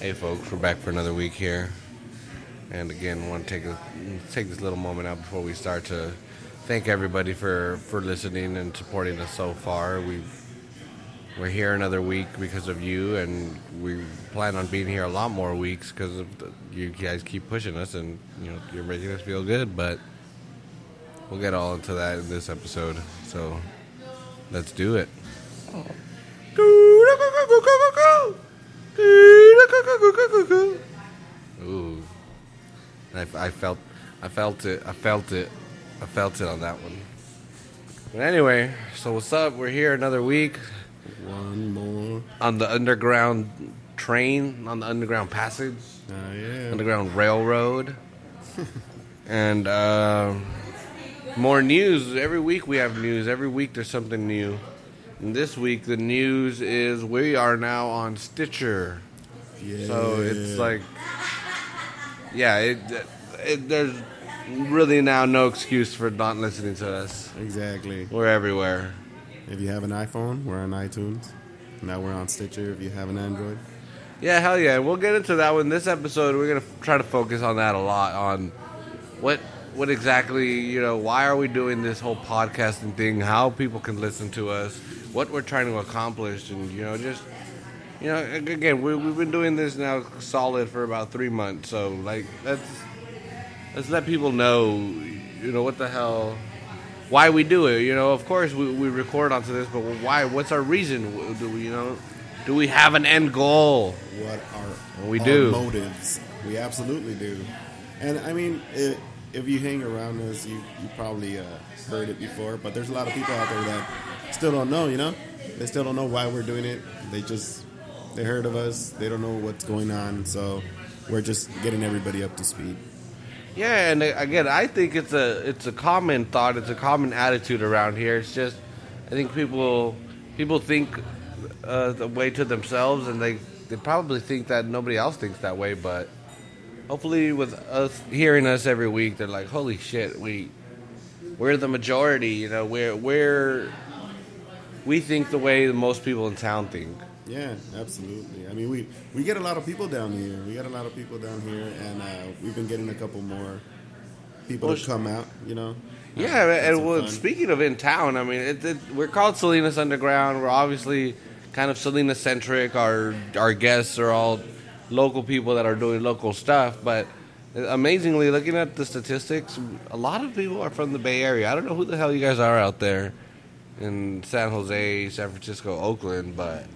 Hey folks, we're back for another week here, and again, want to take this little moment out before we start to thank everybody for listening and supporting us so far. We're here another week because of you, and we plan on being here a lot more weeks because you guys keep pushing us, and you know you're making us feel good. But we'll get all into that in this episode, so let's do it. Oh. Ooh, I felt it on that one. But anyway, so what's up? We're here another week. One more on the underground train, on the underground passage. Oh yeah, underground railroad. And more news every week. We have news every week. There's something new. And this week, the news is we are now on Stitcher. Yeah. So it's like, yeah, there's really now no excuse for not listening to us. Exactly. We're everywhere. If you have an iPhone, we're on iTunes. Now we're on Stitcher if you have an Android. Yeah, hell yeah. We'll get into that one. This episode, we're going to try to focus on that a lot, on what exactly, you know, why are we doing this whole podcasting thing, how people can listen to us, what we're trying to accomplish, and, you know, just, you know, again, we've been doing this now solid for about 3 months, so, like, let's let people know, you know, what the hell, why we do it, you know, of course we record onto this, but why, what's our reason, do we, you know, do we have an end goal? What are we do motives? We absolutely do. And, I mean, if you hang around us, you probably heard it before, but there's a lot of people out there that still don't know, you know? They still don't know why we're doing it. They heard of us. They don't know what's going on, so we're just getting everybody up to speed. Yeah, and again, I think it's a common thought. It's a common attitude around here. It's just, I think people think the way to themselves, and they probably think that nobody else thinks that way, but hopefully with us hearing us every week, they're like, holy shit, we're the majority, you know, we think the way that most people in town think. Yeah, absolutely. I mean, we get a lot of people down here. We got a lot of people down here, and we've been getting a couple more people to come out, you know. Yeah, and well, speaking of in town, I mean, we're called Salinas Underground. We're obviously kind of Salinas-centric. Our guests are all local people that are doing local stuff, but amazingly, looking at the statistics, a lot of people are from the Bay Area. I don't know who the hell you guys are out there in San Jose, San Francisco, Oakland, but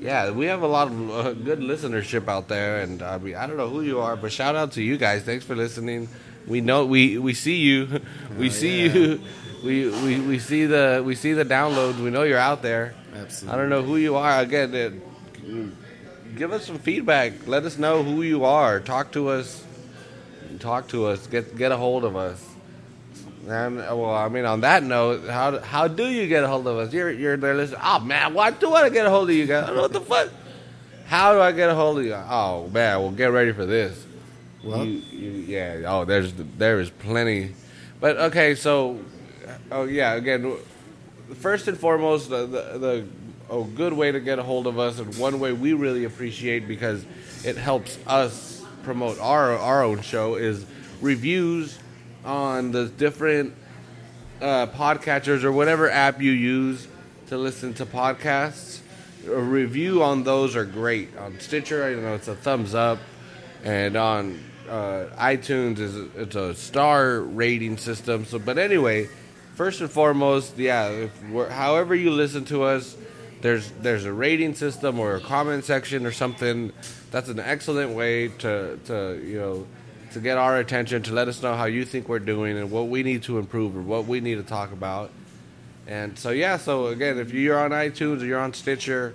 yeah, we have a lot of good listenership out there, and I mean, I don't know who you are, but shout out to you guys. Thanks for listening. We know we see you. We see you. We see the downloads. We know you're out there. Absolutely. I don't know who you are. Again, give us some feedback. Let us know who you are. Talk to us. Get a hold of us. And well, I mean, on that note, how do you get a hold of us? You're there listening. Oh man, why do I get a hold of you guys? I don't know what the fuck. How do I get a hold of you? Oh man, well get ready for this. Well, yeah. Oh, there is plenty. But okay, so oh yeah. Again, first and foremost, a good way to get a hold of us, and one way we really appreciate because it helps us promote our own show, is reviews on the different podcatchers or whatever app you use to listen to podcasts. A review on those are great. On Stitcher, you know, it's a thumbs up, and on iTunes it's a star rating system. So, but anyway, first and foremost, yeah, however you listen to us. There's a rating system or a comment section or something. That's an excellent way to you know, to get our attention, to let us know how you think we're doing and what we need to improve or what we need to talk about. And so yeah, so again, if you're on iTunes or you're on Stitcher,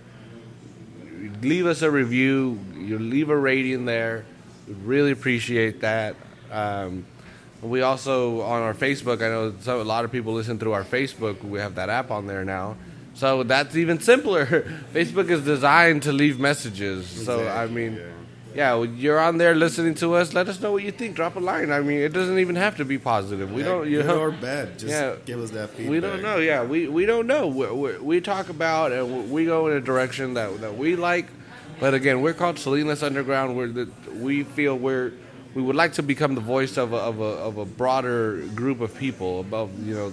leave us a review. You leave a rating there. We'd really appreciate that. We also on our Facebook. I know a lot of people listen through our Facebook. We have that app on there now. So that's even simpler. Facebook is designed to leave messages. Exactly. So, I mean, yeah, you're on there listening to us. Let us know what you think. Drop a line. I mean, it doesn't even have to be positive. We don't, you know, or bad. Just give us that feedback. We don't know. Yeah, we don't know. We talk about and we go in a direction that we like. But again, we're called Salinas Underground. We would like to become the voice of a broader group of people about, you know,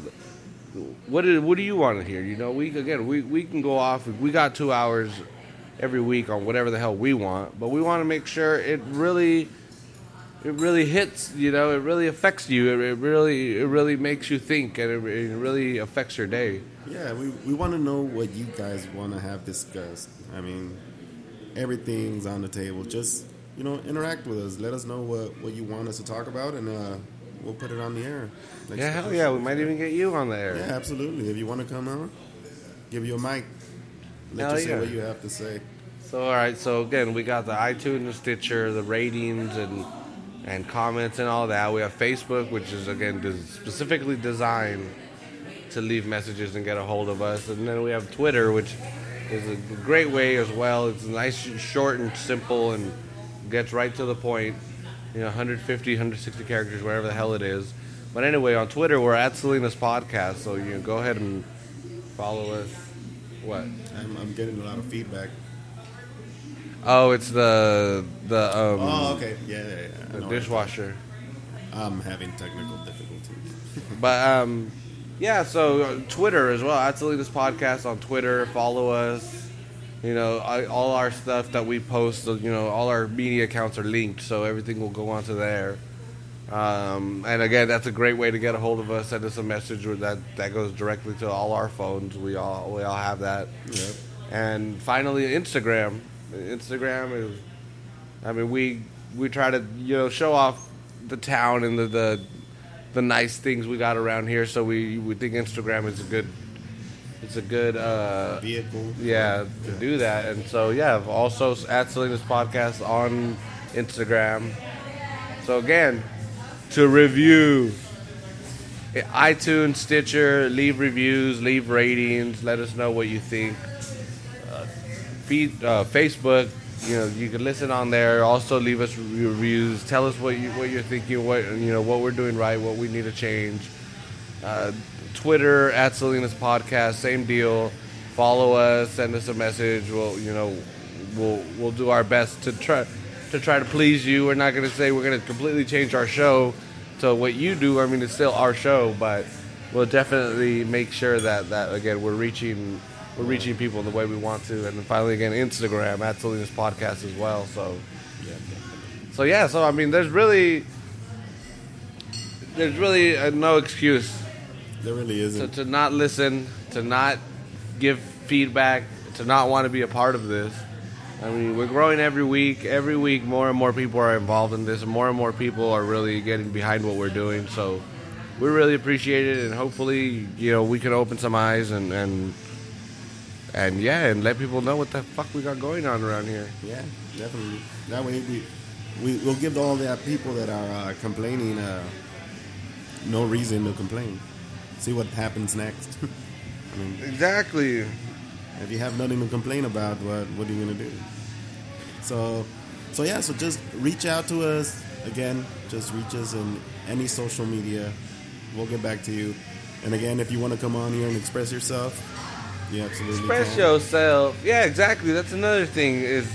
what do you want to hear? You know, we can go off. We got 2 hours every week on whatever the hell we want, but we want to make sure it really hits, you know, it really affects you. It really makes you think, and it really affects your day. Yeah, we want to know what you guys want to have discussed. I mean, everything's on the table. Just, you know, interact with us. Let us know what you want us to talk about, and we'll put it on the air. Yeah, hell yeah. We might even get you on the air. Yeah, absolutely. If you want to come out, give you a mic. Let you say what you have to say. So, all right. So, again, we got the iTunes, the Stitcher, the ratings, and comments and all that. We have Facebook, which is, again, specifically designed to leave messages and get a hold of us. And then we have Twitter, which is a great way as well. It's nice, short, and simple, and gets right to the point. You know, 150, 160 characters, whatever the hell it is. But anyway, on Twitter, we're at Salinas Podcast, so you go ahead and follow us. What? I'm getting a lot of feedback. Oh, it's the oh, okay. Yeah. The dishwasher. I'm having technical difficulties. But yeah, so Twitter as well. At Salinas Podcast on Twitter. Follow us. You know, all our stuff that we post, you know, all our media accounts are linked, so everything will go onto there. And again, that's a great way to get a hold of us. Send us a message that goes directly to all our phones. We all have that. Yep. And finally, Instagram. Instagram is, I mean, we try to, you know, show off the town and the nice things we got around here. So we think Instagram is a good vehicle. Yeah, to do that. And so yeah, also at Salinas Podcast on Instagram. So again, to review iTunes, Stitcher, leave reviews, leave ratings. Let us know what you think. Feed, Facebook, you know, you can listen on there. Also, leave us reviews. Tell us what you're thinking, what, you know, what we're doing right, what we need to change. Twitter at Salinas Podcast, same deal. Follow us, send us a message. We'll do our best to try to please you. We're not going to say we're going to completely change our show to what you do. I mean, it's still our show, but we'll definitely make sure that again we're reaching people the way we want to. And then finally, again, Instagram, at Salinas Podcast as well. So I mean, there's really no excuse. There really isn't. To not listen, to not give feedback, to not want to be a part of this. I mean, we're growing every week. Every week, more and more people are involved in this. More and more people are really getting behind what we're doing. So we really appreciate it. And hopefully, you know, we can open some eyes and let people know what the fuck we got going on around here. Yeah, definitely. That way we'll give all the people that are complaining no reason to complain. See what happens next. I mean, exactly. If you have nothing to complain about, what are you going to do? So yeah, so just reach out to us. Again, just reach us on any social media. We'll get back to you. And again, if you want to come on here and express yourself, you absolutely express yourself. Yeah, exactly. That's another thing is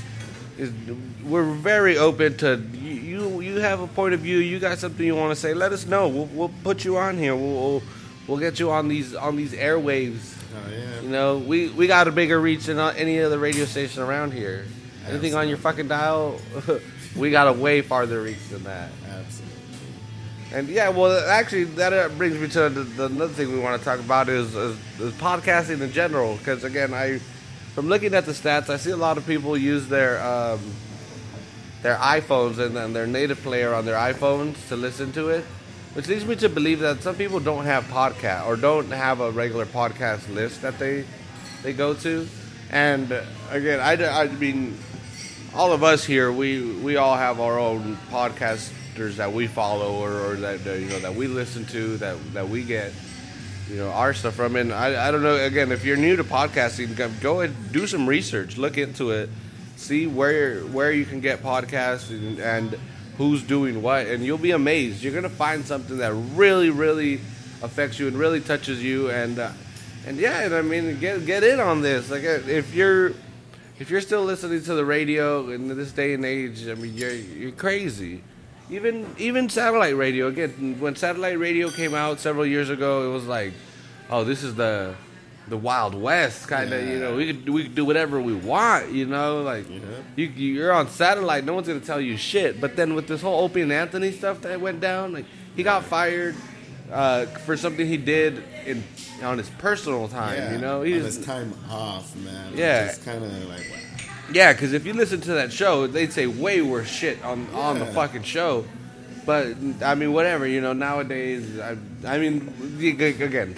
we're very open to you have a point of view. You got something you want to say? Let us know. We'll put you on here. We'll get you on these airwaves. Oh yeah. You know, we got a bigger reach than any other radio station around here. Absolutely. Anything on your fucking dial, we got a way farther reach than that. Absolutely. And yeah, well, actually, that brings me to the another thing we want to talk about is podcasting in general. Because again, from looking at the stats, I see a lot of people use their iPhones and their native player on their iPhones to listen to it, which leads me to believe that some people don't have podcast or don't have a regular podcast list that they go to. And again, I mean, all of us here, we all have our own podcast that we follow or that, you know, that we listen to, that we get, you know, our stuff from. And I don't know, again, if you're new to podcasting, go and do some research, look into it, see where you can get podcasts and who's doing what, and you'll be amazed. You're gonna find something that really, really affects you and really touches you. And yeah, and I mean, get in on this. Like, if you're If you're still listening to the radio in this day and age, I mean, you're crazy. Even satellite radio. Again, when satellite radio came out several years ago, it was like, oh, this is the Wild West kind of. Yeah. You know, we could do whatever we want. You know, like you're on satellite. No one's gonna tell you shit. But then with this whole Opie and Anthony stuff that went down, like he got fired for something he did on his personal time. Yeah, you know, he on his time off, man. Yeah, it's kind of like wow. Yeah, because if you listen to that show, they'd say way worse shit on the fucking show. But, I mean, whatever, you know, nowadays, I mean, again,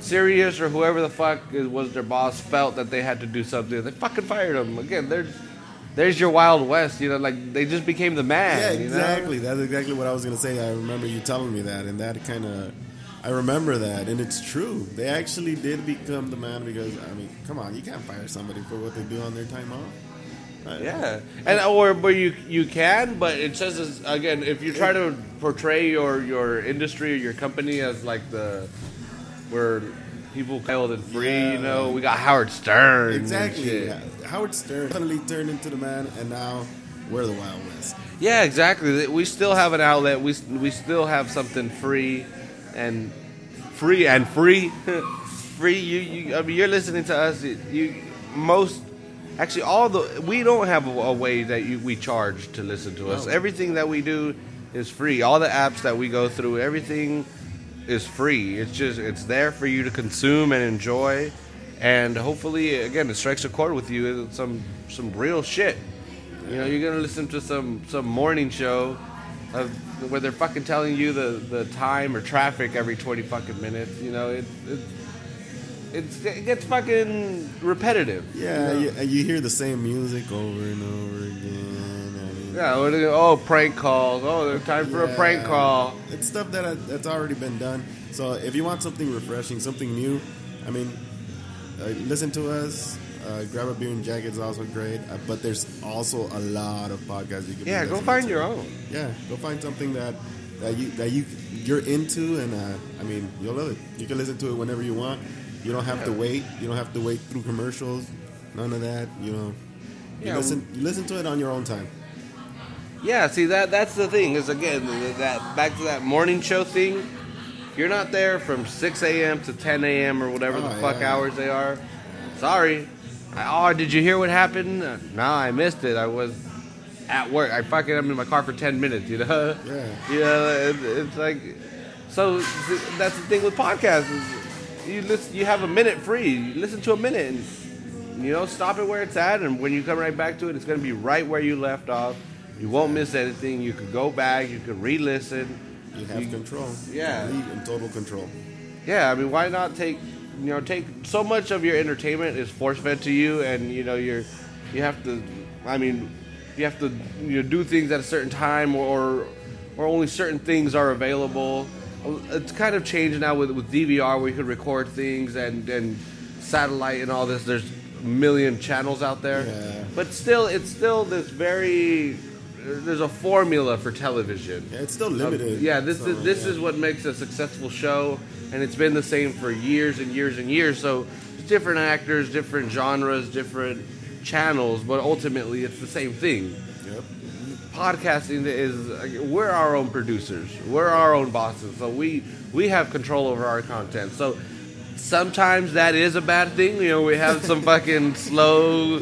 Sirius or whoever the fuck was their boss felt that they had to do something. They fucking fired them. Again, there's your Wild West, you know, like, they just became the man. Yeah, exactly. You know? That's exactly what I was going to say. I remember you telling me that, and that kind of... I remember that, and it's true. They actually did become the man because, I mean, come on, you can't fire somebody for what they do on their time off. Right? Yeah, and but you can, but it says again, if you try to portray your industry or your company as like where people failed and free, you know, we got Howard Stern. Exactly, yeah. Howard Stern suddenly turned into the man, and now we're the Wild West. Yeah, exactly. We still have an outlet. We still have something free. And free. I mean, you're listening to us. We don't have a way that we charge to listen to us. No. Everything that we do is free. All the apps that we go through, everything is free. It's there for you to consume and enjoy, and hopefully, again, it strikes a chord with you. It's some real shit. You know, you're gonna listen to some morning show. Where they're fucking telling you the time or traffic every 20 fucking minutes, you know, it gets fucking repetitive. Yeah, you know? You hear the same music over and over again. I mean, prank calls. Oh, there's time for a prank call. It's stuff that's already been done. So if you want something refreshing, something new, I mean, listen to us. Grab a Beer and Jacket is also great, but there's also a lot of podcasts you can. Yeah, go find your own. Yeah, go find something that you're into, and I mean, you'll love it. You can listen to it whenever you want. You don't have to wait. You don't have to wait through commercials. None of that. You know, you listen to it on your own time. Yeah, see that's the thing is again that back to that morning show thing. You're not there from 6 a.m. to 10 a.m. or whatever hours they are. Sorry. Did you hear what happened? No, I missed it. I was at work. I'm in my car for 10 minutes, you know? Yeah. You know, it's like... So, that's the thing with podcasts. Is you have a minute free. You listen to a minute and, you know, stop it where it's at. And when you come right back to it, it's going to be right where you left off. You won't miss anything. You can go back. You can re-listen. You have control. Yeah. You in total control. Yeah, I mean, why not take... You know, take so much of your entertainment is force fed to you, and you know you have to do things at a certain time, or only certain things are available. It's kind of changed now with DVR, where you can record things and satellite and all this. There's a million channels out there, but still, it's still this very. There's a formula for television. Yeah, it's still limited. This is what makes a successful show, and it's been the same for years and years and years. So it's different actors, different genres, different channels, but ultimately it's the same thing. Yep. Podcasting is we're our own producers, we're our own bosses, so we have control over our content. So sometimes that is a bad thing. You know, we have some fucking slow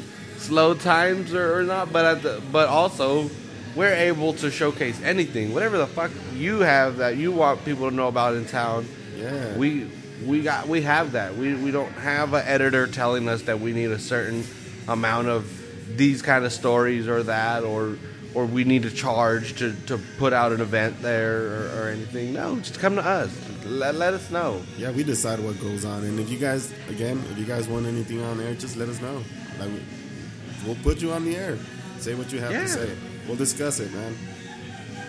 times or not, but also. We're able to showcase anything, whatever the fuck you have that you want people to know about in town. Yeah, we have that. We don't have an editor telling us that we need a certain amount of these kind of stories or that, or we need to charge to put out an event there or anything. No, just come to us. Let us know. Yeah, we decide what goes on, and if you guys want anything on air, just let us know. Like, we'll put you on the air. Say what you have to say. We'll discuss it, man.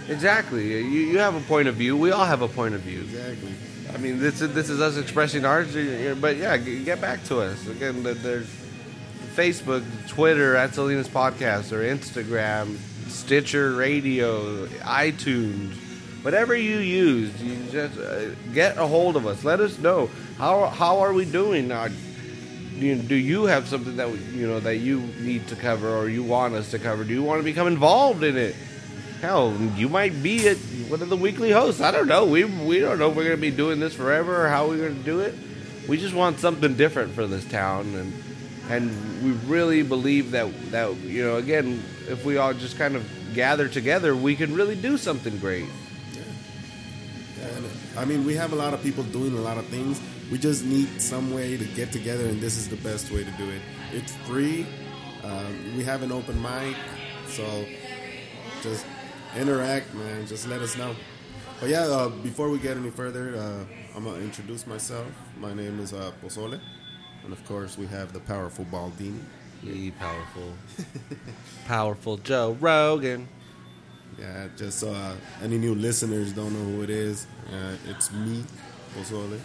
Exactly. You have a point of view. We all have a point of view. Exactly. I mean, this is us expressing ours. But yeah, get back to us. Again, there's Facebook, Twitter, @SalinasPodcast, or Instagram, Stitcher Radio, iTunes, whatever you use. You just get a hold of us. Let us know how are we doing. do you have something that that you need to cover or you want us to cover? Do you want to become involved in it? Hell, you might be one of the weekly hosts. I don't know. We don't know if we're going to be doing this forever or how we're going to do it. We just want something different for this town, and we really believe that again, if we all just kind of gather together, we can really do something great. I mean, we have a lot of people doing a lot of things. We just need some way to get together, and this is the best way to do it. It's free. We have an open mic, so just interact, man. Just let us know. But yeah, before we get any further, I'm going to introduce myself. My name is Pozole, and of course we have the powerful Baldini. The powerful, powerful Joe Rogan. Yeah, just so any new listeners don't know who it is, it's me, Pozole.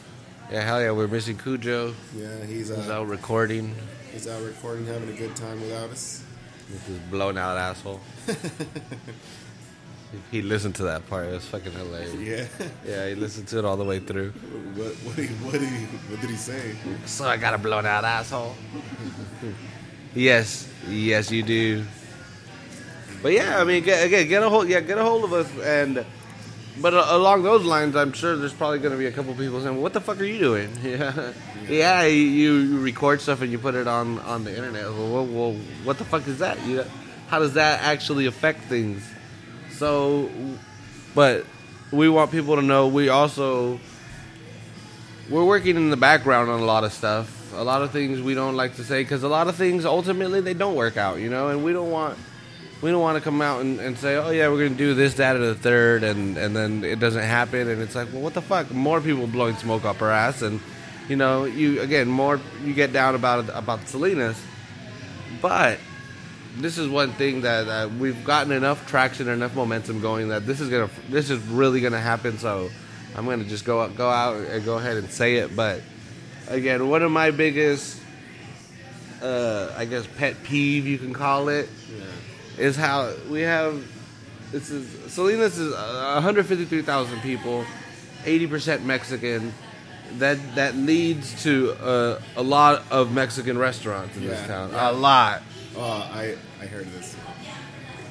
Yeah, hell yeah, we're missing Cujo. Yeah, he's out recording. He's out recording, having a good time without us. With his blown out asshole. He listened to that part. It was fucking hilarious. Yeah. Yeah, he listened to it all the way through. What did he say? So I got a blown out asshole. Yes, you do. But yeah, I mean, again, get a hold of us, but along those lines, I'm sure there's probably going to be a couple people saying, "What the fuck are you doing?" Yeah, you record stuff and you put it on the internet. Well, what the fuck is that? How does that actually affect things? So, but we want people to know. We're working in the background on a lot of stuff, a lot of things we don't like to say because a lot of things ultimately they don't work out, and we don't want. We don't want to come out and say, oh, yeah, we're going to do this, that, and the third, and then it doesn't happen. And it's like, well, what the fuck? More people blowing smoke up our ass. And, you get down about Salinas. But this is one thing that we've gotten enough traction, enough momentum going that this is really going to happen. So I'm going to just go out and go ahead and say it. But, again, one of my biggest, I guess, pet peeve, you can call it. Yeah. Is how we have. Salinas is 153,000 people, 80% Mexican. That leads to a lot of Mexican restaurants in this town. Yeah. A lot. Oh, I heard this.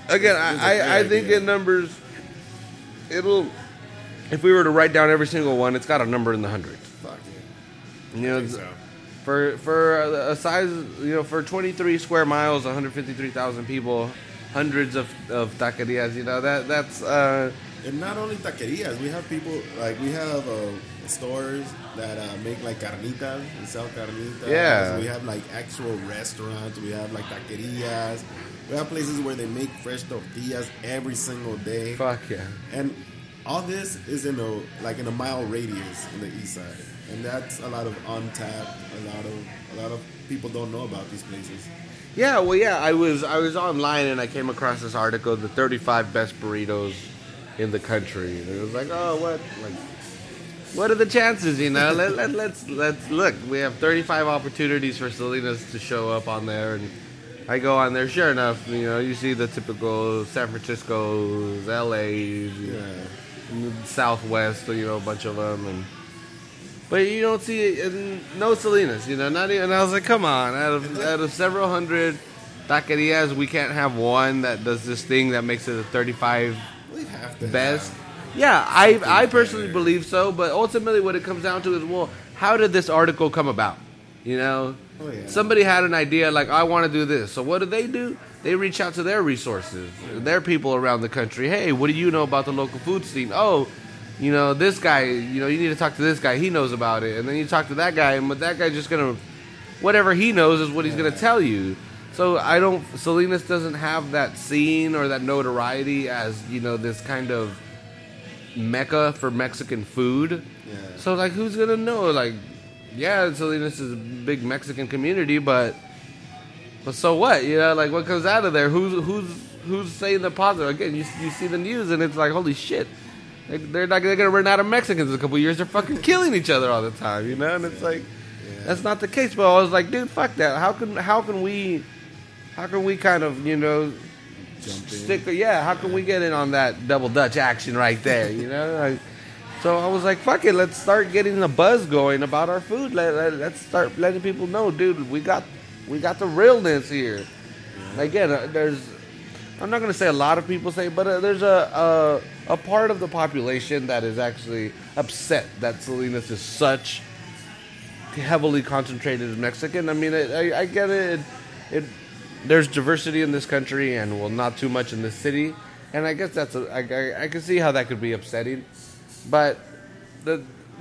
Again, I think it numbers. If we were to write down every single one, it's got a number in the hundreds. Fuck yeah. For a size, for 23 square miles, 153,000 people, hundreds of taquerias, that's... And not only taquerias, we have people, we have stores that make, carnitas and sell carnitas. Yeah. We have, actual restaurants. We have, taquerias. We have places where they make fresh tortillas every single day. Fuck yeah. And all this is in a mile radius in the east side. And that's a lot of untapped, a lot of people don't know about these places. Yeah, well, yeah, I was online and I came across this article, the 35 best burritos in the country. And it was like, oh, what are the chances? Let's look. We have 35 opportunities for Salinas to show up on there, and I go on there. Sure enough, you see the typical San Francisco's, LA's, Southwest, a bunch of them, and. But you don't see no Salinas, not even. And I was like, come on, out of several hundred taquerias, we can't have one that does this thing that makes it the 35 best. Yeah, I personally believe so. But ultimately, what it comes down to is, well, how did this article come about? Oh, yeah. Somebody had an idea, I want to do this. So what do? They reach out to their resources, their people around the country. Hey, what do you know about the local food scene? Oh. This guy, you need to talk to this guy. He knows about it. And then you talk to that guy, but that guy's just going to, whatever he knows is what he's going to tell you. So Salinas doesn't have that scene or that notoriety as, this kind of mecca for Mexican food. Yeah. So, who's going to know? Salinas is a big Mexican community, but so what? What comes out of there? Who's saying the positive? Again, you see the news and it's like, holy shit. They're going to run out of Mexicans in a couple of years. They're fucking killing each other all the time, And it's that's not the case. But I was like, dude, fuck that. How can we kind of, jump in. How can we get in on that double Dutch action right there, So I was like, fuck it, let's start getting the buzz going about our food. Let's start letting people know, dude, we got the realness here. Yeah. Again, I'm not going to say a lot of people say, but there's a part of the population that is actually upset that Salinas is such heavily concentrated Mexican. I mean, I get it. There's diversity in this country, and well, not too much in this city. And I guess that's I can see how that could be upsetting. But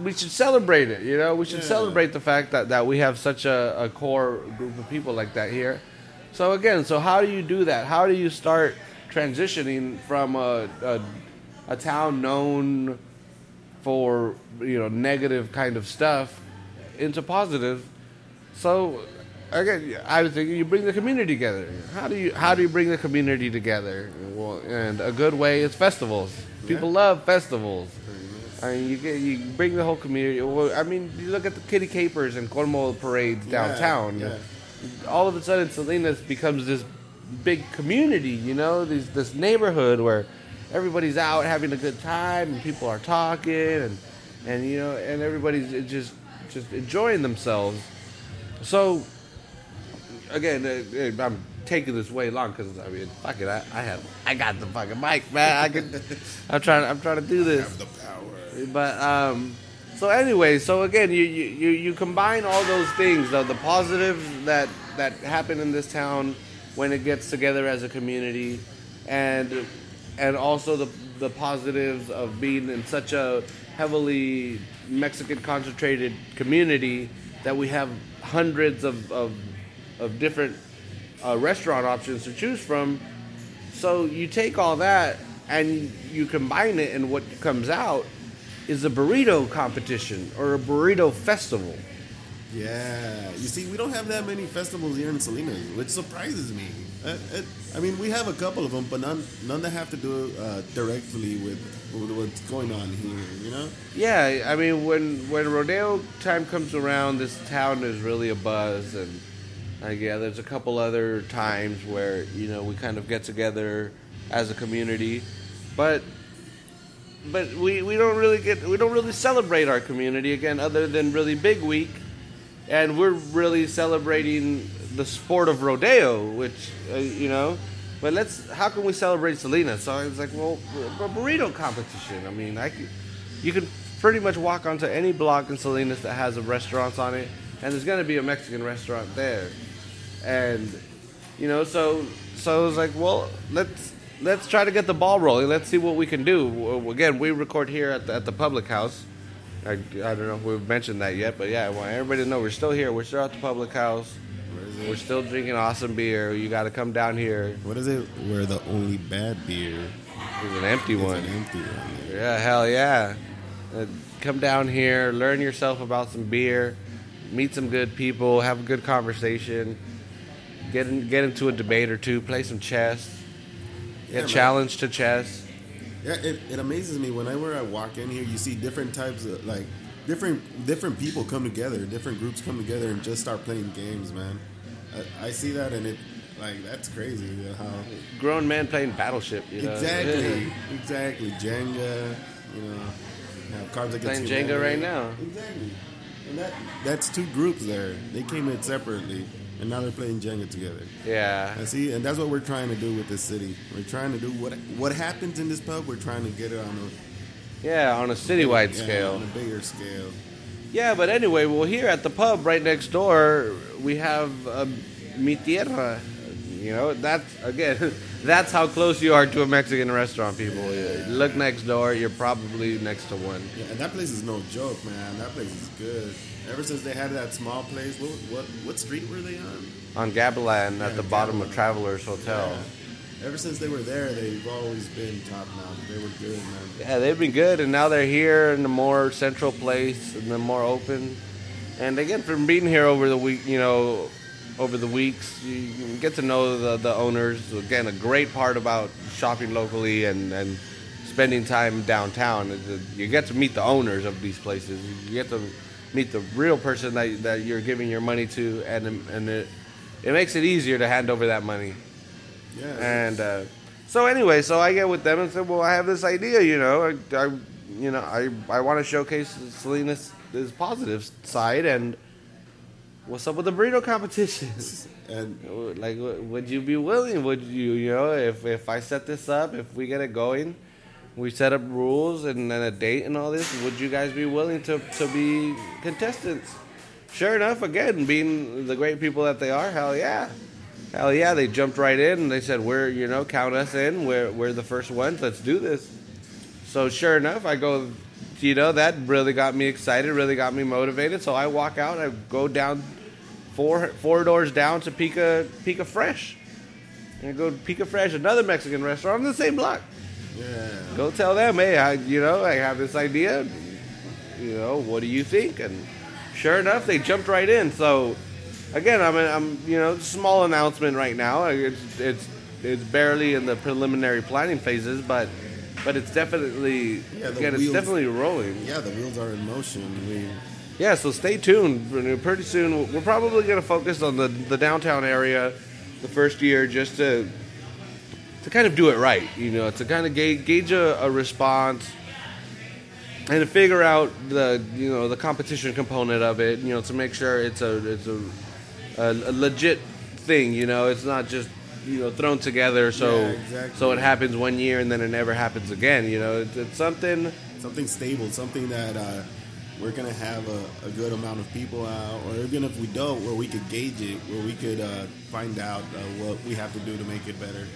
we should celebrate it, you know? We should celebrate the fact that we have such a core group of people like that here. So, again, how do you do that? How do you start transitioning from a town known for, you know, negative kind of stuff into positive? So, again, I was thinking you bring the community together. How do you bring the community together? Well, and a good way is festivals. People love festivals. I mean, you bring the whole community. Well, I mean, you look at the Kitty Capers and Cornwall parades downtown. Yeah. All of a sudden, Salinas becomes this big community, you know, this neighborhood where everybody's out having a good time and people are talking and you know, and everybody's just enjoying themselves. So, again, I'm taking this way long because I mean, fuck it, I got the fucking mic, man. I'm trying to do this. I have the power. But so anyway, again, you combine all those things, the positives that happen in this town when it gets together as a community, and also the positives of being in such a heavily Mexican concentrated community that we have hundreds of different restaurant options to choose from. So you take all that and you combine it, and what comes out is a burrito competition or a burrito festival. Yeah. You see, we don't have that many festivals here in Salinas, which surprises me. I mean, we have a couple of them, but none that have to do directly with what's going on here, you know? Yeah, I mean, when rodeo time comes around, this town is really abuzz, and there's a couple other times where, you know, we kind of get together as a community, but we don't really celebrate our community again, other than really big week, and we're really celebrating the sport of rodeo, which you know. But how can we celebrate Salinas? So it's like, well, a burrito competition. I mean, you can pretty much walk onto any block in Salinas that has a restaurant on it, and there's gonna be a Mexican restaurant there, and you know, so it's like, well, let's try to get the ball rolling. Let's see what we can do. Again, we record here at the public house. I don't know if we've mentioned that yet, but yeah, I want everybody to know we're still here. We're still at the public house. We're still drinking awesome beer. You got to come down here. What is it? We're the only bad beer. It's an empty one. An empty one. Yeah, hell yeah. Come down here, learn yourself about some beer, meet some good people, have a good conversation, get into a debate or two, play some chess. Yeah, challenge to chess. Yeah, it amazes me whenever I walk in here. You see different types of different people come together, different groups come together and just start playing games, man. I see that, and that's crazy. You know, how grown men playing Battleship, you know? Exactly. Jenga, you know, cards against humanity. Playing Jenga right now. Exactly, and that's two groups there. They came in separately. And now they're playing Jenga together. Yeah. I see, and that's what we're trying to do with this city. We're trying to do what happens in this pub. We're trying to get it on a citywide scale. On a bigger scale. Yeah, but anyway, well, here at the pub right next door, we have Mi Tierra. You know, that's how close you are to a Mexican restaurant, people. Yeah. You look next door, you're probably next to one. Yeah, and that place is no joke, man. That place is good. Ever since they had that small place, what street were they on? On Gabilan, at the bottom of Travelers Hotel. Yeah. Ever since they were there, they've always been top notch. They were good, man. Yeah, they've been good, and now they're here in a more central place and they're more open. And again, from being here over the weeks, you get to know the owners. Again, a great part about shopping locally and spending time downtown is that you get to meet the owners of these places. You get to meet the real person that you're giving your money to, and it makes it easier to hand over that money. Yeah. And so anyway, I get with them and said, well, I have this idea, you know, I you know, I want to showcase Salinas' positive side, and what's up with the burrito competitions? And like, would you be willing? Would you, you know, if I set this up, if we get it going, we set up rules and then a date and all this, would you guys be willing to be contestants? Sure enough, again, being the great people that they are, hell yeah. Hell yeah, they jumped right in and they said, we're, you know, count us in. We're the first ones. Let's do this. So sure enough, I go, you know, that really got me excited, really got me motivated. So I walk out, I go down four doors down to Pica Fresh. And I go to Pica Fresh, another Mexican restaurant on the same block. Yeah. Go tell them, hey, I have this idea. You know, what do you think? And sure enough, they jumped right in. So again, I'm you know, small announcement right now. It's barely in the preliminary planning phases, but it's definitely it's definitely rolling. Yeah, the wheels are in motion. So stay tuned. Pretty soon, we're probably going to focus on the downtown area the first year just to kind of do it right. You know, to kind of gauge a response. And to figure out the competition component of it, you know, to make sure it's a legit thing, you know, it's not just, you know, thrown together so it happens one year and then it never happens again, you know, it's something stable, something that we're gonna have a good amount of people out, or even if we don't, where we could gauge it, where we could find out what we have to do to make it better.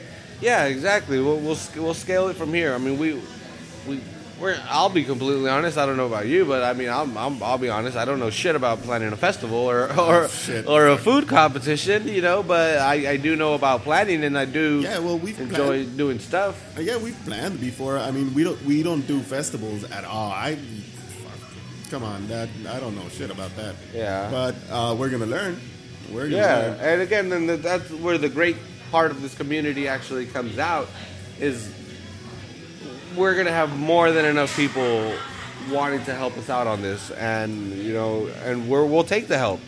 Yeah, exactly. We'll scale it from here. I mean, I'll be completely honest. I don't know about you, but I mean, I'll be honest. I don't know shit about planning a festival or a food competition, you know. But I do know about planning, and I do. Yeah, well, we've enjoy planned, doing stuff. Yeah, we've planned before. I mean, we don't do festivals at all. I don't know shit about that. Yeah, but we're gonna learn. We're gonna learn. And again, then that's where the great part of this community actually comes out is. We're going to have more than enough people wanting to help us out on this. And, you know, and we'll take the help.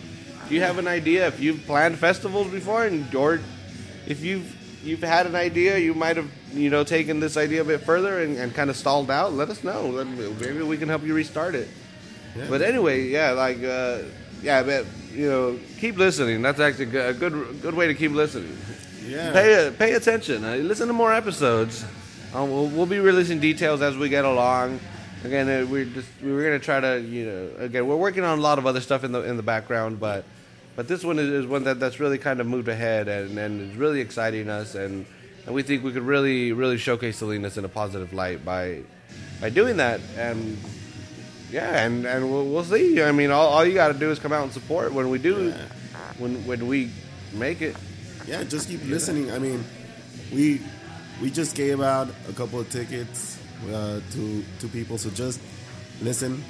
If you have an idea, if you've planned festivals before, and or if you've had an idea, you might have, you know, taken this idea a bit further and kind of stalled out, let us know. Maybe we can help you restart it. Yeah. But anyway, but, you know, keep listening. That's actually a good way to keep listening. Yeah. Pay attention. Listen to more episodes. We'll be releasing details as we get along. Again, we're gonna try to, you know, again, we're working on a lot of other stuff in the background, but this one is one that's really kind of moved ahead and is really exciting us, and we think we could really really showcase Salinas in a positive light by doing that, and we'll see. I mean, all you got to do is come out and support when we do, when we make it. Yeah, just keep listening. I mean, We just gave out a couple of tickets to people, so just listen,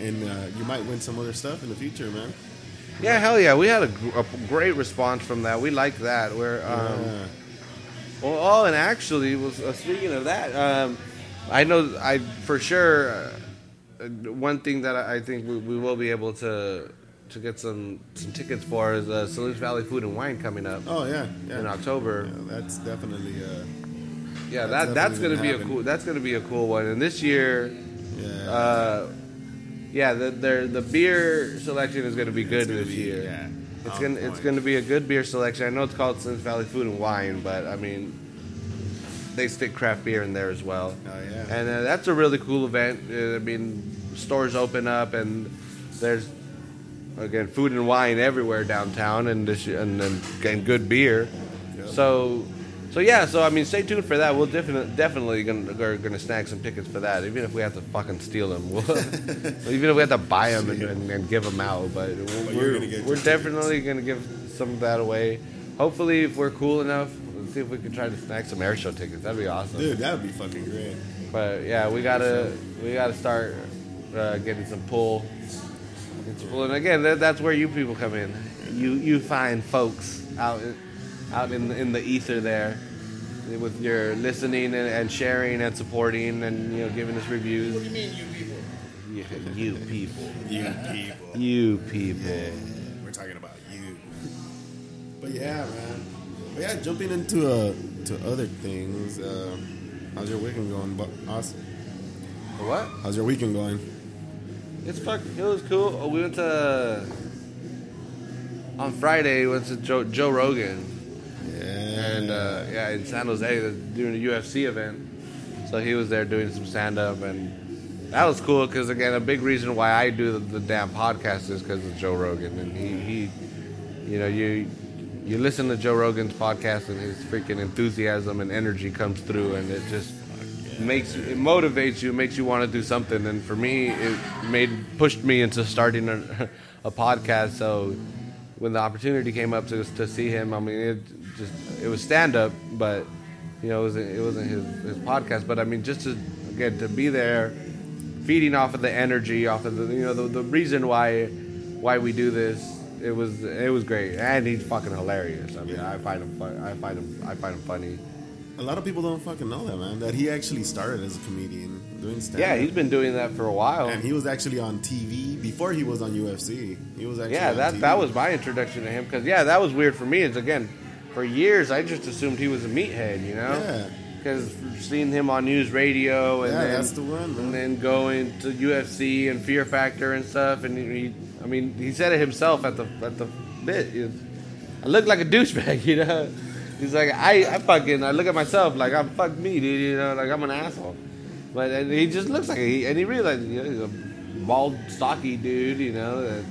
and you might win some other stuff in the future, man. Yeah, hell yeah. We had a great response from that. We like that. And actually, speaking of that, I know for sure, one thing that I think we will be able to get some tickets for is Salinas Valley Food and Wine coming up. Oh yeah. In October. Yeah, that's definitely. That's gonna be a cool one. And this year, the beer selection is gonna be good this year. Yeah. It's gonna be a good beer selection. I know it's called Salinas Valley Food and Wine, but I mean, they stick craft beer in there as well. Oh yeah. And that's a really cool event. I mean, stores open up and there's. Again, food and wine everywhere downtown, and good beer. Yep. So I mean, stay tuned for that. We'll definitely gonna snag some tickets for that, even if we have to fucking steal them. Even if we have to buy them and give them out, but we're definitely gonna give some of that away. Hopefully, if we're cool enough, let's see if we can try to snag some air show tickets. That'd be awesome, dude. That'd be fucking great. But yeah, we gotta start getting some pull. Well, and again, that's where you people come in. You find folks out in the ether there, with your listening and sharing and supporting and, you know, giving us reviews. What do you mean, you people? Yeah, you people. You people. Yeah, we're talking about you. But yeah, man. But yeah, jumping into to other things. How's your weekend going, Austin? What? How's your weekend going? It was cool. Oh, we went to... On Friday, we went to Joe Rogan. Yeah. And, yeah, in San Jose, doing a UFC event. So he was there doing some stand-up, and that was cool because, again, a big reason why I do the damn podcast is because of Joe Rogan. And he you know, you listen to Joe Rogan's podcast, and his freaking enthusiasm and energy comes through, and it just... makes it motivates you, makes you want to do something, and for me, it pushed me into starting a podcast. So when the opportunity came up to see him, I mean, it was stand up, but you know, it wasn't his podcast. But I mean, just to be there, feeding off of the energy, off of the, you know, the reason why we do this. It was great, and he's fucking hilarious. I mean, yeah. I find him funny. A lot of people don't fucking know that, man, that he actually started as a comedian doing stand-up. Yeah, he's been doing that for a while. And he was actually on TV before he was on UFC. He was actually on TV. That was my introduction to him, because, yeah, that was weird for me. It's, again, for years, I just assumed he was a meathead, you know? Yeah. Because seeing him on news radio and, that's the one, man. And then going to UFC and Fear Factor and stuff, and he said it himself at the bit. I look like a douchebag, you know? He's like, I look at myself like, I'm fuck me, dude, you know, like I'm an asshole. But and he just looks like it, and he realizes, you know, he's a bald, stocky dude, you know.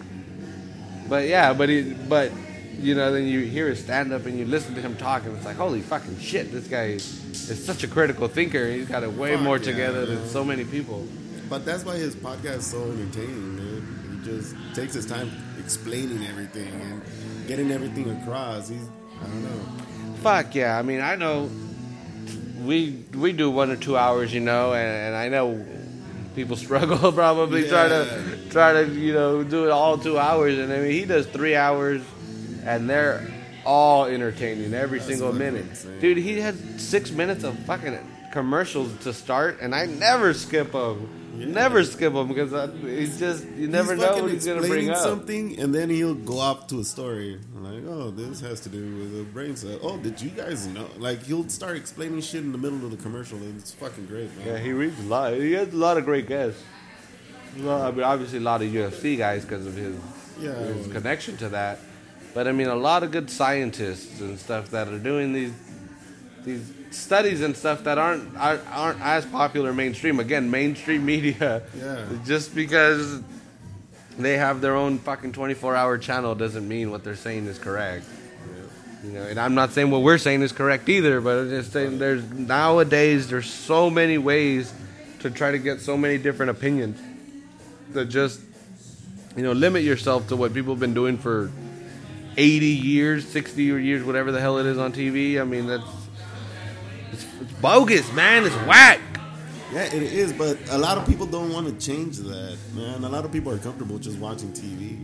But you know, then you hear his stand-up and you listen to him talk, and it's like, holy fucking shit, this guy is such a critical thinker. He's got it way more together than so many people. But that's why his podcast is so entertaining, dude. He just takes his time explaining everything and getting everything across. He's, I don't know. Fuck yeah! I mean, I know we do 1 or 2 hours, you know, and I know people struggle probably try to you know, do it all 2 hours, and I mean he does 3 hours, and they're all entertaining every single minute. Dude, he had 6 minutes of fucking commercials to start, and I never skip them. Yeah. Never skip him because you never know what he's gonna bring up. Something, and then he'll go up to a story like, "Oh, this has to do with a brain cell." Oh, did you guys know? Like, he'll start explaining shit in the middle of the commercial, and it's fucking great, man. Yeah, he reads a lot. He has a lot of great guests. Well, I mean, obviously a lot of UFC guys because of his connection to that. But I mean, a lot of good scientists and stuff that are doing these studies and stuff that aren't as popular mainstream. Again, mainstream media. Yeah. Just because they have their own fucking 24-hour channel doesn't mean what they're saying is correct. Yeah. You know, and I'm not saying what we're saying is correct either, but I'm just saying nowadays there's so many ways to try to get so many different opinions that just, you know, limit yourself to what people have been doing for 80 years, 60 years, whatever the hell it is on TV. I mean, that's it's bogus, man. It's whack. Yeah, it is, but a lot of people don't want to change that, man. A lot of people are comfortable just watching TV.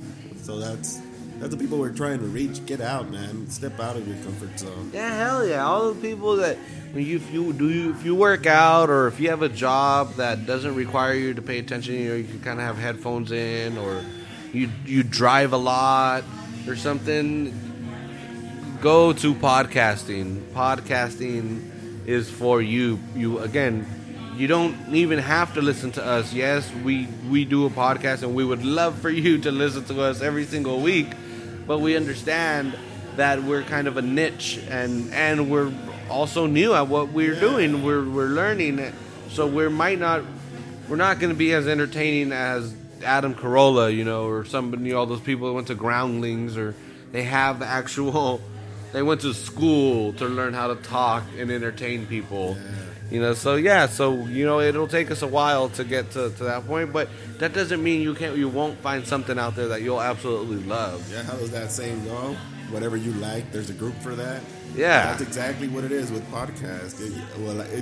So that's the people we're trying to reach. Get out, man. Step out of your comfort zone. Yeah, hell yeah. All the people that if you work out or if you have a job that doesn't require you to pay attention, you know, you can kind of have headphones in, or you drive a lot or something. Go to podcasting. Podcasting is for you. You don't even have to listen to us. Yes, we do a podcast, and we would love for you to listen to us every single week, but we understand that we're kind of a niche, and we're also new at what we're doing. We're learning it, so we're not going to be as entertaining as Adam Carolla, you know, or somebody, all those people that went to Groundlings, or they have actual... They went to school to learn how to talk and entertain people. Yeah. You know, so you know, it'll take us a while to get to that point, but that doesn't mean you won't find something out there that you'll absolutely love. Yeah, how does that saying go? Whatever you like, there's a group for that. Yeah. That's exactly what it is with podcasts.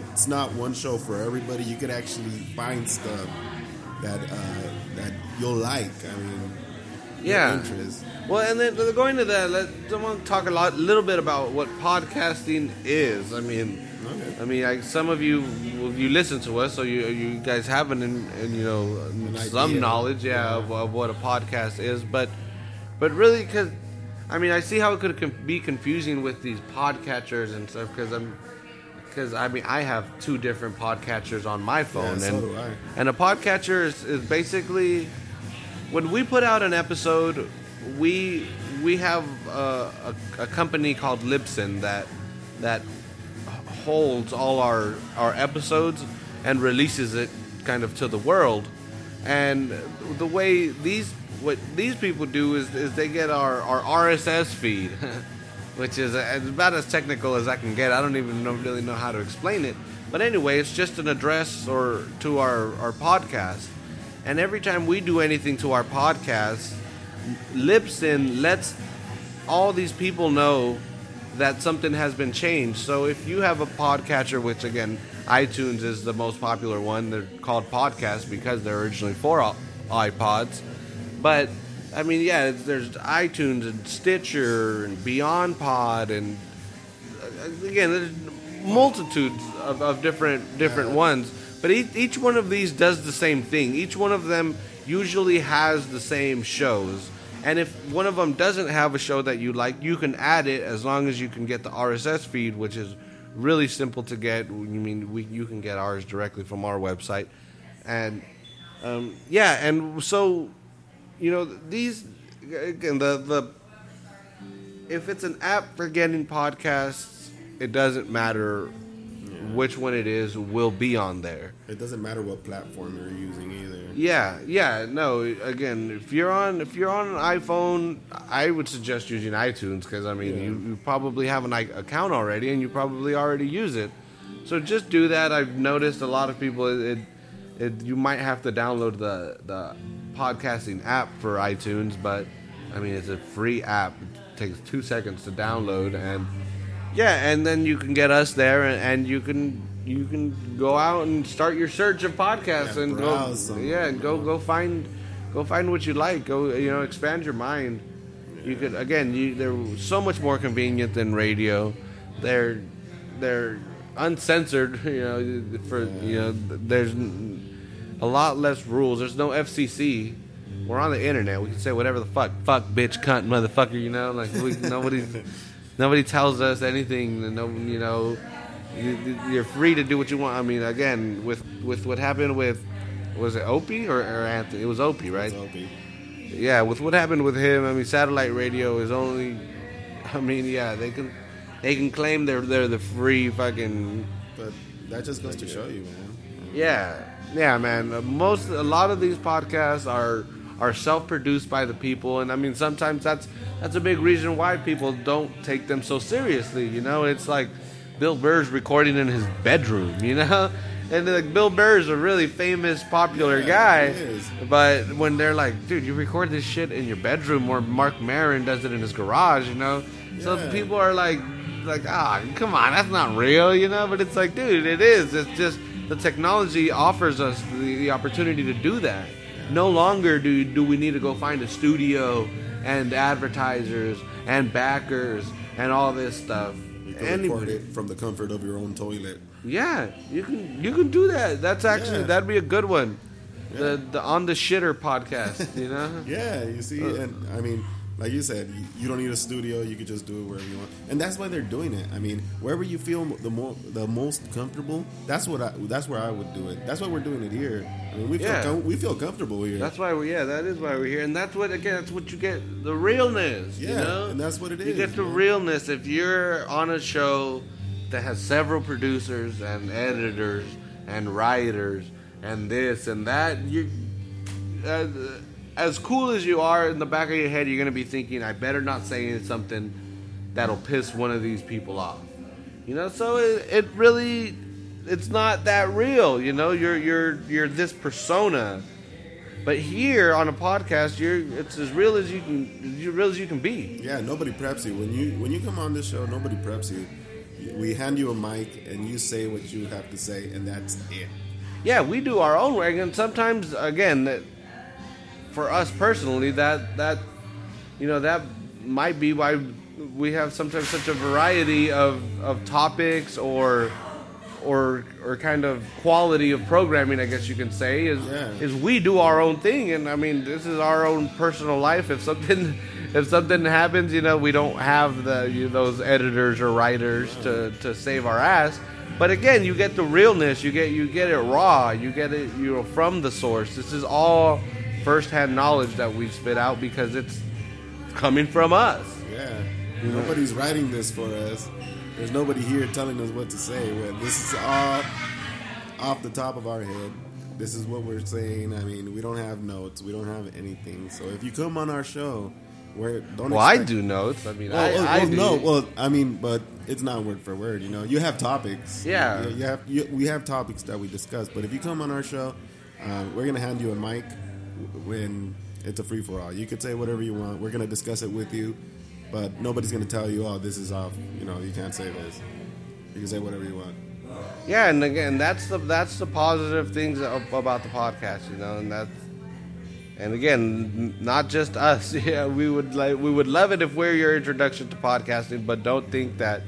It's not one show for everybody. You could actually find stuff that you'll like. I mean, yeah. Interest. Well, and then going to that, I want to talk a little bit about what podcasting is. I mean, okay. I mean, some of you listen to us, so you guys have an knowledge, of what a podcast is. But really, because I mean, I see how it could be confusing with these podcatchers and stuff. Because because I mean I have two different podcatchers on my phone, yeah, and so do I. And a podcatcher is basically when we put out an episode, we have a company called Libsyn that holds all our episodes and releases it kind of to the world. And the way these people do is they get our RSS feed, which is about as technical as I can get. I don't even really know how to explain it. But anyway, it's just an address or to our podcast. And every time we do anything to our podcast, Libsyn lets all these people know that something has been changed. So if you have a podcatcher, which again, iTunes is the most popular one. They're called podcasts because they're originally for iPods. But I mean, yeah, there's iTunes and Stitcher and Beyond Pod, and again, there's multitudes of different ones. But each one of these does the same thing. Each one of them usually has the same shows. And if one of them doesn't have a show that you like, you can add it as long as you can get the RSS feed, which is really simple to get. I mean, you can get ours directly from our website. And and so, you know, these again, the if it's an app for getting podcasts, it doesn't matter which one it is will be on there. It doesn't matter what platform you're using either. Yeah, no. Again, if you're on an iPhone, I would suggest using iTunes because I mean you probably have an account already and you probably already use it. So just do that. I've noticed a lot of people you might have to download the podcasting app for iTunes, but I mean it's a free app. It takes 2 seconds to download and. Yeah, and then you can get us there, and you can go out and start your search of podcasts and go find what you like. Go, you know, expand your mind. Yeah. You could they're so much more convenient than radio. They're uncensored. You know, there's a lot less rules. There's no FCC. We're on the internet. We can say whatever the fuck, bitch, cunt, motherfucker. You know, like nobody's. Nobody tells us anything. No, you know, you're free to do what you want. I mean, again, with what happened with, was it Opie or Anthony? It was Opie, right? It was Opie. Yeah, with what happened with him. I mean, satellite radio is only. I mean, yeah, they can claim they're the free fucking. But that just goes to show you, man. Yeah, man. A lot of these podcasts are self-produced by the people, and I mean sometimes that's a big reason why people don't take them so seriously. You know, it's like Bill Burr's recording in his bedroom. You know, and like Bill Burr's a really famous, popular guy, but when they're like, dude, you record this shit in your bedroom, or Mark Maron does it in his garage. You know, so people are like, come on, that's not real. You know, but it's like, dude, it is. It's just the technology offers us the opportunity to do that. No longer do we need to go find a studio and advertisers and backers and all this stuff. You can record it from the comfort of your own toilet. Yeah, you can do that. That's actually that'd be a good one. Yeah. The on the shitter podcast, you know. Yeah, you see, and I mean, like you said, you don't need a studio. You could just do it wherever you want, and that's why they're doing it. I mean, wherever you feel the most comfortable, that's where I would do it. That's why we're doing it here. I mean, we feel comfortable here. That's why that is why we're here, and that's what you get, the realness. Yeah, you know? And that's what it is. You get the realness if you're on a show that has several producers and editors and writers and this and that. You. As cool as you are, in the back of your head, you're going to be thinking, I better not say something that'll piss one of these people off. You know, so it really, it's not that real, you know, you're this persona. But here on a podcast, it's as real as you can be. Yeah, nobody preps you. When you come on this show, nobody preps you. We hand you a mic and you say what you have to say and that's it. Yeah, we do our own work, and sometimes, again, for us personally, that might be why we have sometimes such a variety of topics or kind of quality of programming, I guess you can say, is we do our own thing, and I mean this is our own personal life. If something happens, you know, we don't have those editors or writers to save our ass. But again, you get the realness. You get it raw. You get it, you know, from the source. This is all firsthand knowledge that we spit out because it's coming from us. Yeah, nobody's writing this for us. There's nobody here telling us what to say. This is all off the top of our head. This is what we're saying. I mean, we don't have notes. We don't have anything. So if you come on our show, I do notes. I mean, but it's not word for word. You know, you have topics. Yeah, we have topics that we discuss. But if you come on our show, we're gonna hand you a mic. When it's a free for all, you could say whatever you want. We're gonna discuss it with you, but nobody's gonna tell you, "Oh, this is off." You know, you can't say this. You can say whatever you want. Yeah, and again, that's the positive things about the podcast, you know, and again, not just us. Yeah, we would love it if we're your introduction to podcasting, but don't think that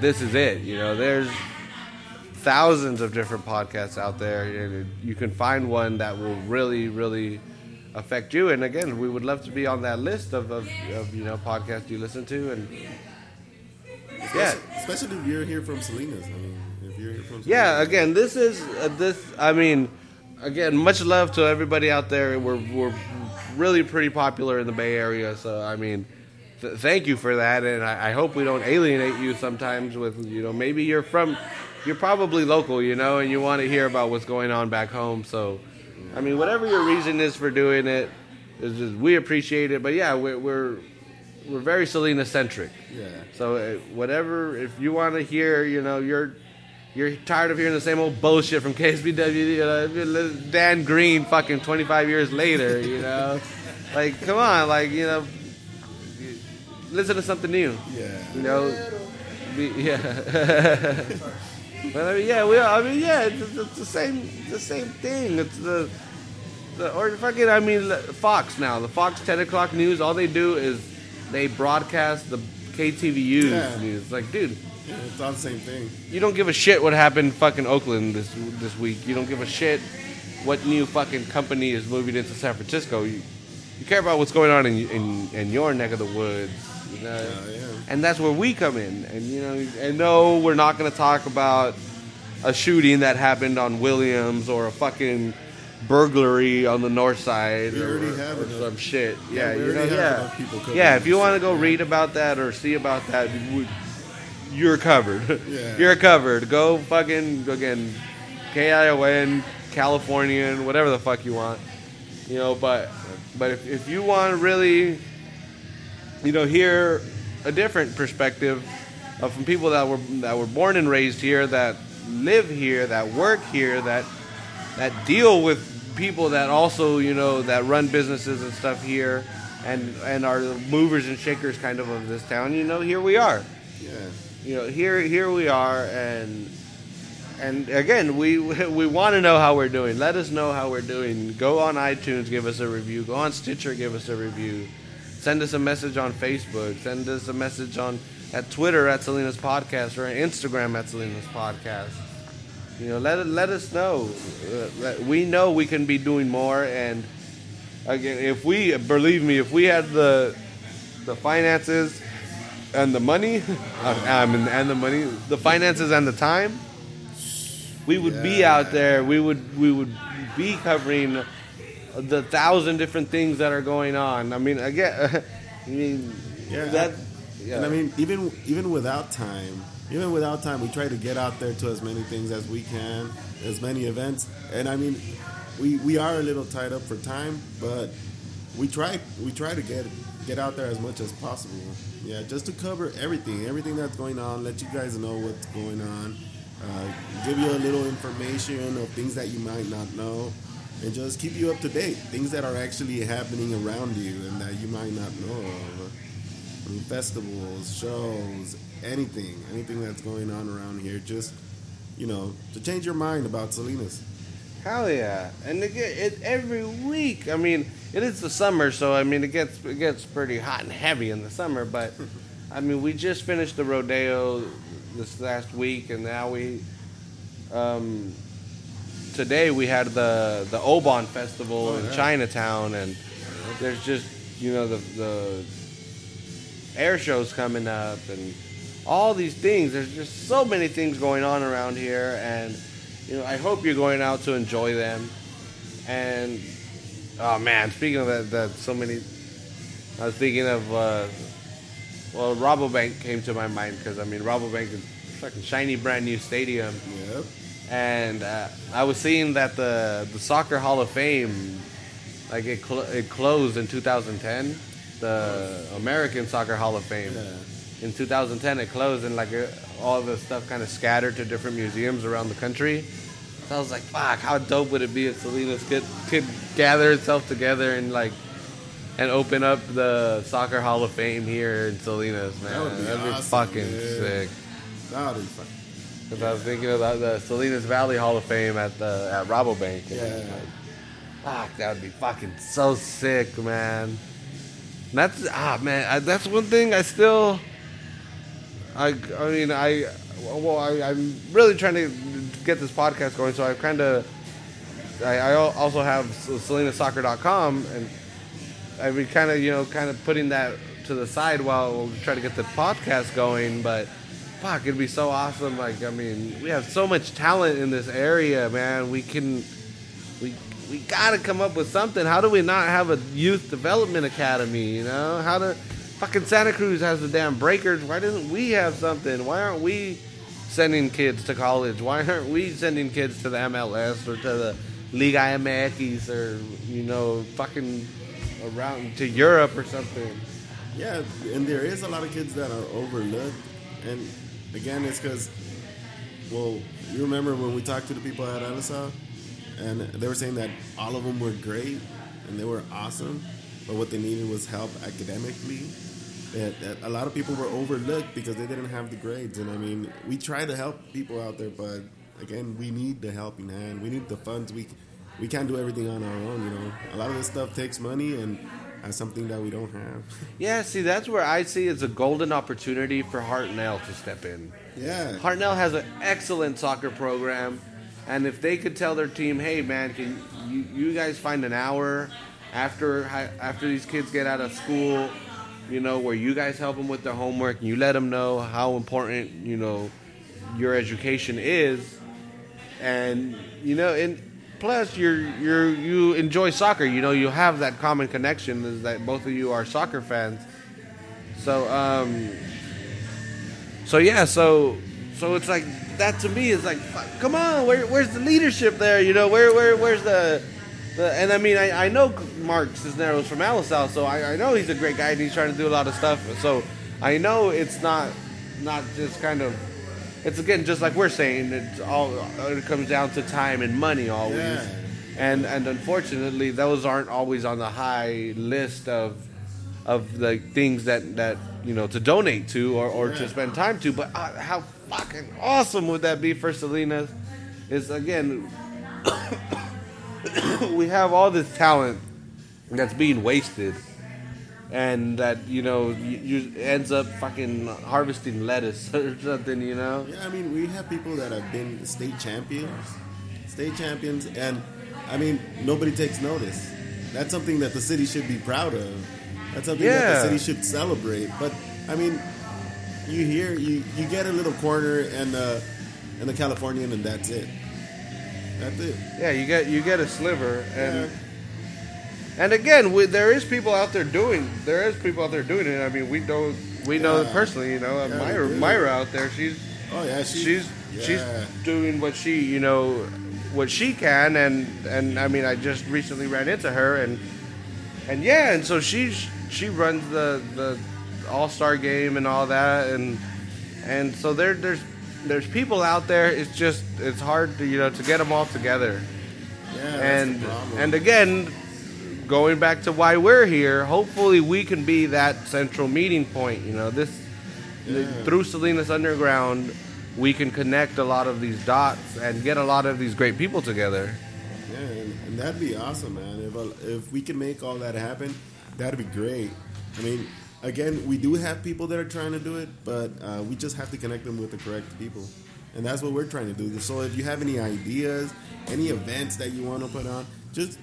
this is it. You know, there's thousands of different podcasts out there, and you can find one that will really, really affect you. And again, we would love to be on that list of you know, podcasts you listen to, and yeah, especially if you're here from Salinas. I mean, if you're here from Salinas. Yeah, again, this is this. I mean, again, much love to everybody out there. We're really pretty popular in the Bay Area, so I mean, thank you for that, and I hope we don't alienate you sometimes with, you know, maybe you're probably local, you know, and you want to hear about what's going on back home. So, I mean, whatever your reason is for doing it, it's just, we appreciate it. But yeah, we're very Salinas centric. Yeah. So whatever, if you want to hear, you know, you're tired of hearing the same old bullshit from KSBW, you know, Dan Green fucking 25 years later, you know, like, come on, like, you know, listen to something new. Yeah. You know, yeah. But I mean, yeah, it's the same thing. It's Fox now. The Fox 10 o'clock news, all they do is they broadcast the KTVU's news. It's like, dude, it's all the same thing. You don't give a shit what happened in fucking Oakland this week. You don't give a shit what new fucking company is moving into San Francisco. You care about what's going on in your neck of the woods. You know? Yeah. And that's where we come in. And you know, and no, we're not going to talk about a shooting that happened on Williams or a fucking burglary on the north side or some shit. Yeah, you know, if you want to go read about that or see about that, you're covered. Yeah. You're covered. Go fucking, again, KION, Californian, whatever the fuck you want. You know, but if you want to really, you know, hear a different perspective from people that were born and raised here, that live here, that work here, that deal with people that also, you know, that run businesses and stuff here, and are movers and shakers kind of this town. You know, here we are. Yeah. You know, here we are, and again, we want to know how we're doing. Let us know how we're doing. Go on iTunes, give us a review. Go on Stitcher, give us a review. Send us a message on Facebook. Send us a message at Twitter at Salinas Podcast, or on Instagram at Salinas Podcast. You know, let us know. We know we can be doing more. And again, if we had the finances and the money, the finances and the time, we would be out there. We would be covering the 1,000 different things that are going on. I mean, again, that. Yeah. And I mean, even without time, we try to get out there to as many things as we can, as many events. And I mean, we are a little tied up for time, but we try to get out there as much as possible. Yeah, just to cover everything that's going on, let you guys know what's going on, give you a little information of things that you might not know. And just keep you up to date. Things that are actually happening around you and that you might not know of. I mean, festivals, shows, anything that's going on around here. Just, you know, to change your mind about Salinas. Hell yeah. And again, every week, I mean, it is the summer, so I mean, it gets pretty hot and heavy in the summer. But, I mean, we just finished the rodeo this last week, and now we... Today we had the Obon Festival in Chinatown, and there's just, you know, the air shows coming up, and all these things. There's just so many things going on around here, and you know, I hope you're going out to enjoy them. And oh man, speaking of that so many, I was thinking of Rabobank came to my mind, because I mean Rabobank is a fucking shiny brand new stadium. Yep. And I was seeing that the Soccer Hall of Fame, like it closed in 2010. The American Soccer Hall of Fame. Yeah. In 2010 it closed, and like all the stuff kind of scattered to different museums around the country. So I was like, fuck, how dope would it be if Salinas could gather itself together and like and open up the Soccer Hall of Fame here in Salinas, man. That'd be awesome, fucking sick. That'd be fucking. Because I was thinking about the Salinas Valley Hall of Fame at Rabobank. Yeah. Like, fuck, that would be fucking so sick, man. That's that's one thing I still. I'm really trying to get this podcast going, so I kind of. I also have SalinasSoccer.com, and I've been kind of putting that to the side while we try to get the podcast going. But fuck, it'd be so awesome. Like, I mean, we have so much talent in this area, man. We gotta come up with something. How do we not have a youth development academy? You know, how do fucking Santa Cruz has the damn Breakers? Why doesn't we have something? Why aren't we sending kids to college? Why aren't we sending kids to the MLS or to the Liga MX or fucking around to Europe or something? Yeah, and there is a lot of kids that are overlooked, and again, it's because you remember when we talked to the people at Alisal? And they were saying that all of them were great and they were awesome, but what they needed was help academically. That a lot of people were overlooked because they didn't have the grades. And I mean, we try to help people out there, but again, we need the helping hand. We need the funds. We can't do everything on our own. A lot of this stuff takes money, and that's something that we don't have. Yeah, see, that's where I see it's a golden opportunity for Hartnell to step in. Yeah, Hartnell has an excellent soccer program. And if they could tell their team, hey, man, can you guys find an hour after these kids get out of school, where you guys help them with their homework and you let them know how important, your education is. And, and plus you enjoy soccer. You have that common connection is that both of you are soccer fans. So it's like, that to me is like, fuck, come on, where's the leadership there? Where's the and I mean, I know Mark Cisneros from Alisal, so I know he's a great guy and he's trying to do a lot of stuff. So I know it's not just kind of, it's again just like we're saying, it comes down to time and money always, yeah. And unfortunately those aren't always on the high list of the things that to donate to or to spend time to, but how fucking awesome would that be for Salinas? Is again, we have all this talent that's being wasted, and that you ends up fucking harvesting lettuce or something, Yeah, I mean, we have people that have been state champions, and I mean, nobody takes notice. That's something that the city should be proud of. That's something that the city should celebrate. But I mean, you hear you get a little corner and the Californian, and that's it. That's it. Yeah, you get a sliver, and again, there is people out there doing it. I mean, we know personally. Myra out there, she's doing what she what she can, and I mean, I just recently ran into her and so she runs the All-Star game and all that, and so there's people out there. It's just it's hard to to get them all together. Yeah, that's the problem. And again, going back to why we're here, hopefully we can be that central meeting point. Through Salinas Underground, we can connect a lot of these dots and get a lot of these great people together. Yeah, and that'd be awesome, man. If we can make all that happen, that'd be great. I mean, again, we do have people that are trying to do it, but we just have to connect them with the correct people. And that's what we're trying to do. So if you have any ideas, any events that you want to put on, just,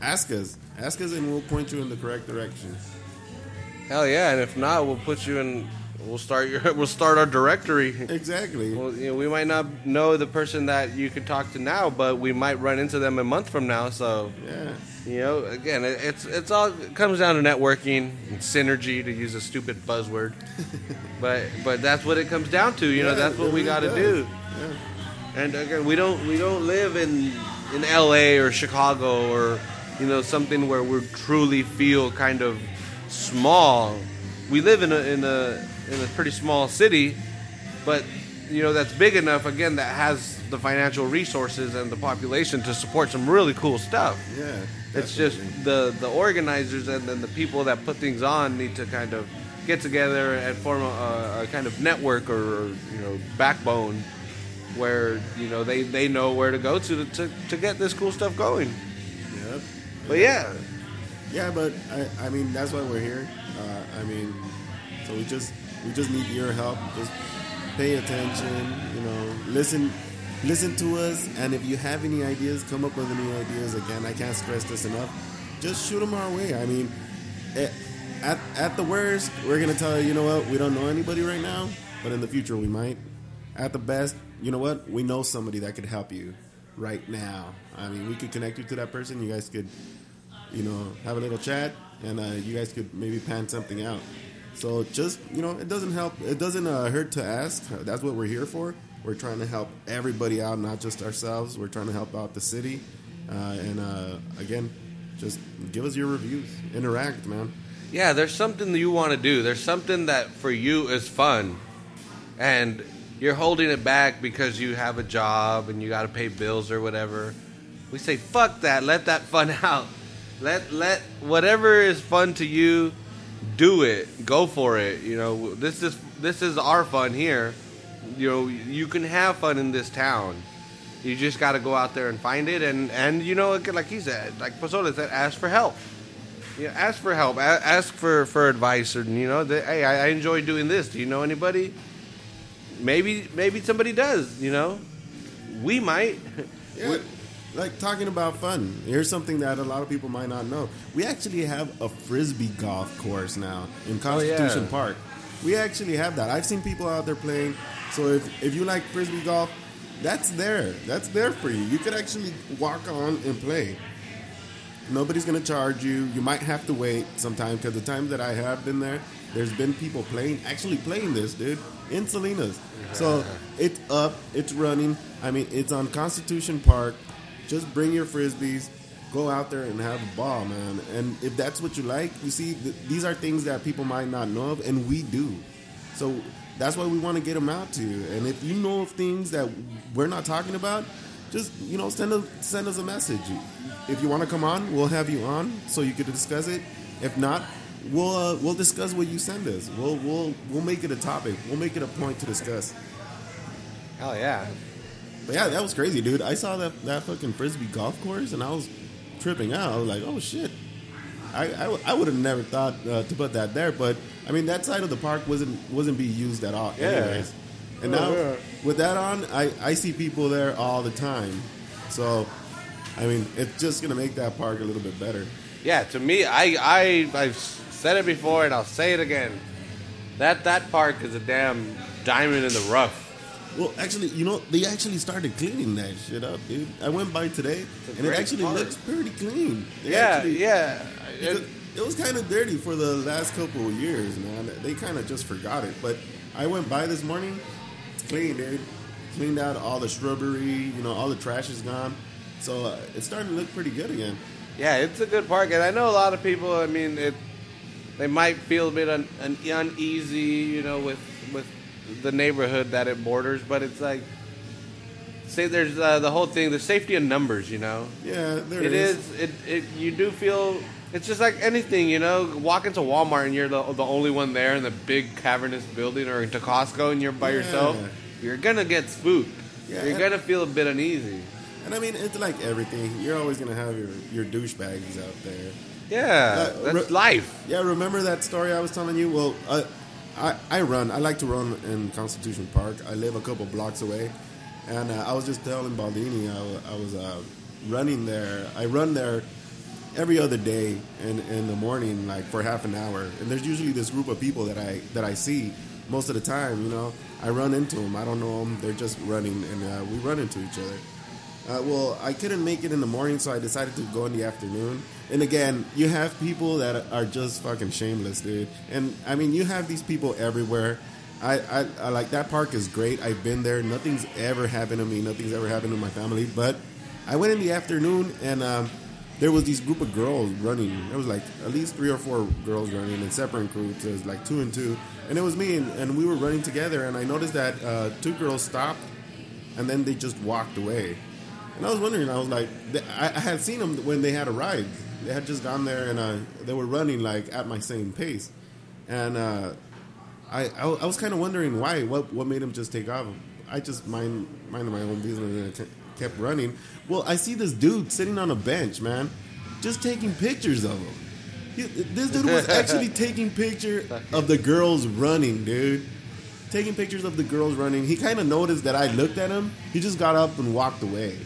ask us. Ask us and we'll point you in the correct direction. Hell yeah, and if not, we'll put you in... We'll start our directory. Exactly. Well, you know, we might not know the person that you could talk to now, but we might run into them a month from now. So yeah, you know, again, it's all it comes down to networking and synergy, to use a stupid buzzword. but that's what it comes down to. You know, that's what we got to do. Yeah. And again, we don't live in LA or Chicago or, you know, something where we truly feel kind of small. We live in a pretty small city, but, you know, that's big enough, again, that has the financial resources and the population to support some really cool stuff. Yeah, definitely. It's just the organizers and then the people that put things on need to kind of get together and form a kind of network or, you know, backbone where, you know, they know where to go to get this cool stuff going. Yep. But yeah, but I mean, that's why we're here. I mean, so we just need your help. Just pay attention, you know, listen to us, and if you have any ideas, come up with any ideas. Again, I can't stress this enough. Just shoot them our way. I mean, at the worst, we're gonna tell you, you know what, we don't know anybody right now, but in the future we might. At the best, you know what, we know somebody that could help you right now. I mean, we could connect you to that person. You guys could, you know, have a little chat. And you guys could maybe pan something out. So just, you know, it doesn't help. It doesn't hurt to ask. That's what we're here for. We're trying to help everybody out, not just ourselves. We're trying to help out the city. And again, just give us your reviews. Interact, man. Yeah, there's something that you want to do. There's something that for you is fun. And you're holding it back because you have a job and you got to pay bills or whatever. We say, fuck that. Let that fun out. Let whatever is fun to you, do it. Go for it. You know, this is our fun here. You know, you can have fun in this town. You just got to go out there and find it. And you know, like he said, like Pozole said, ask for help. You know, ask for help. Ask for advice. Or, you know, hey, I enjoy doing this. Do you know anybody? Maybe somebody does. You know, we might. Yeah. Like, talking about fun, here's something that a lot of people might not know. We actually have a Frisbee golf course now in Constitution Park. We actually have that. I've seen people out there playing. So if you like Frisbee golf, that's there. That's there for you. You could actually walk on and play. Nobody's going to charge you. You might have to wait sometime, because the time that I have been there, there's been people actually playing this, dude, in Salinas. Yeah. So it's up. It's running. I mean, it's on Constitution Park. Just bring your Frisbees, go out there and have a ball, man. And if that's what you like, you see, these are things that people might not know of, and we do. So that's why we want to get them out to you. And if you know of things that we're not talking about, just, you know, send us a message. If you want to come on, we'll have you on so you can discuss it. If not, we'll discuss what you send us. We'll make it a topic. We'll make it a point to discuss. Hell yeah. But yeah, that was crazy, dude. I saw that fucking Frisbee golf course, and I was tripping out. I was like, oh, shit. I would have never thought to put that there. But, I mean, that side of the park wasn't being used at all anyways. Yeah. And now, with that on, I see people there all the time. So, I mean, it's just going to make that park a little bit better. Yeah, to me, I've said it before, and I'll say it again. That park is a damn diamond in the rough. Well, actually, you know, they actually started cleaning that shit up, dude. I went by today, and it actually looks pretty clean. Yeah. It was kind of dirty for the last couple of years, man. They kind of just forgot it. But I went by this morning. It's clean, dude. Cleaned out all the shrubbery. You know, all the trash is gone. So it's starting to look pretty good again. Yeah, it's a good park. And I know a lot of people, I mean, they might feel a bit uneasy, you know, with the neighborhood that it borders, but it's like, say there's the whole thing, the safety in numbers, you know. Yeah, there is. It you do feel it's just like anything, you know. Walk into Walmart and you're the only one there in the big cavernous building, or into Costco and you're by yourself. You're gonna get spooked. Yeah, you're gonna feel a bit uneasy. And I mean, it's like everything. You're always gonna have your douchebags out there. Yeah, that's life. Yeah, remember that story I was telling you? Well. I run. I like to run in Constitution Park. I live a couple blocks away. And I was just telling Baldini I was running there. I run there every other day in the morning, like for half an hour. And there's usually this group of people that I see most of the time, you know. I run into them. I don't know them. They're just running, and we run into each other. Well, I couldn't make it in the morning, so I decided to go in the afternoon. And again, you have people that are just fucking shameless, dude. And, I mean, you have these people everywhere. I like, that park is great. I've been there. Nothing's ever happened to me. Nothing's ever happened to my family. But I went in the afternoon, and there was this group of girls running. There was, like, at least 3 or 4 girls running in separate groups. It was, like, 2 and 2. And it was me, and we were running together. And I noticed that 2 girls stopped, and then they just walked away. And I was wondering, I was like, I had seen them when they had arrived. They had just gone there, and they were running, like, at my same pace. And I was kind of wondering why, what made them just take off. I just minded my own business and I kept running. Well, I see this dude sitting on a bench, man, just taking pictures of him. This dude was actually taking pictures of the girls running, dude. Taking pictures of the girls running. He kind of noticed that I looked at him. He just got up and walked away.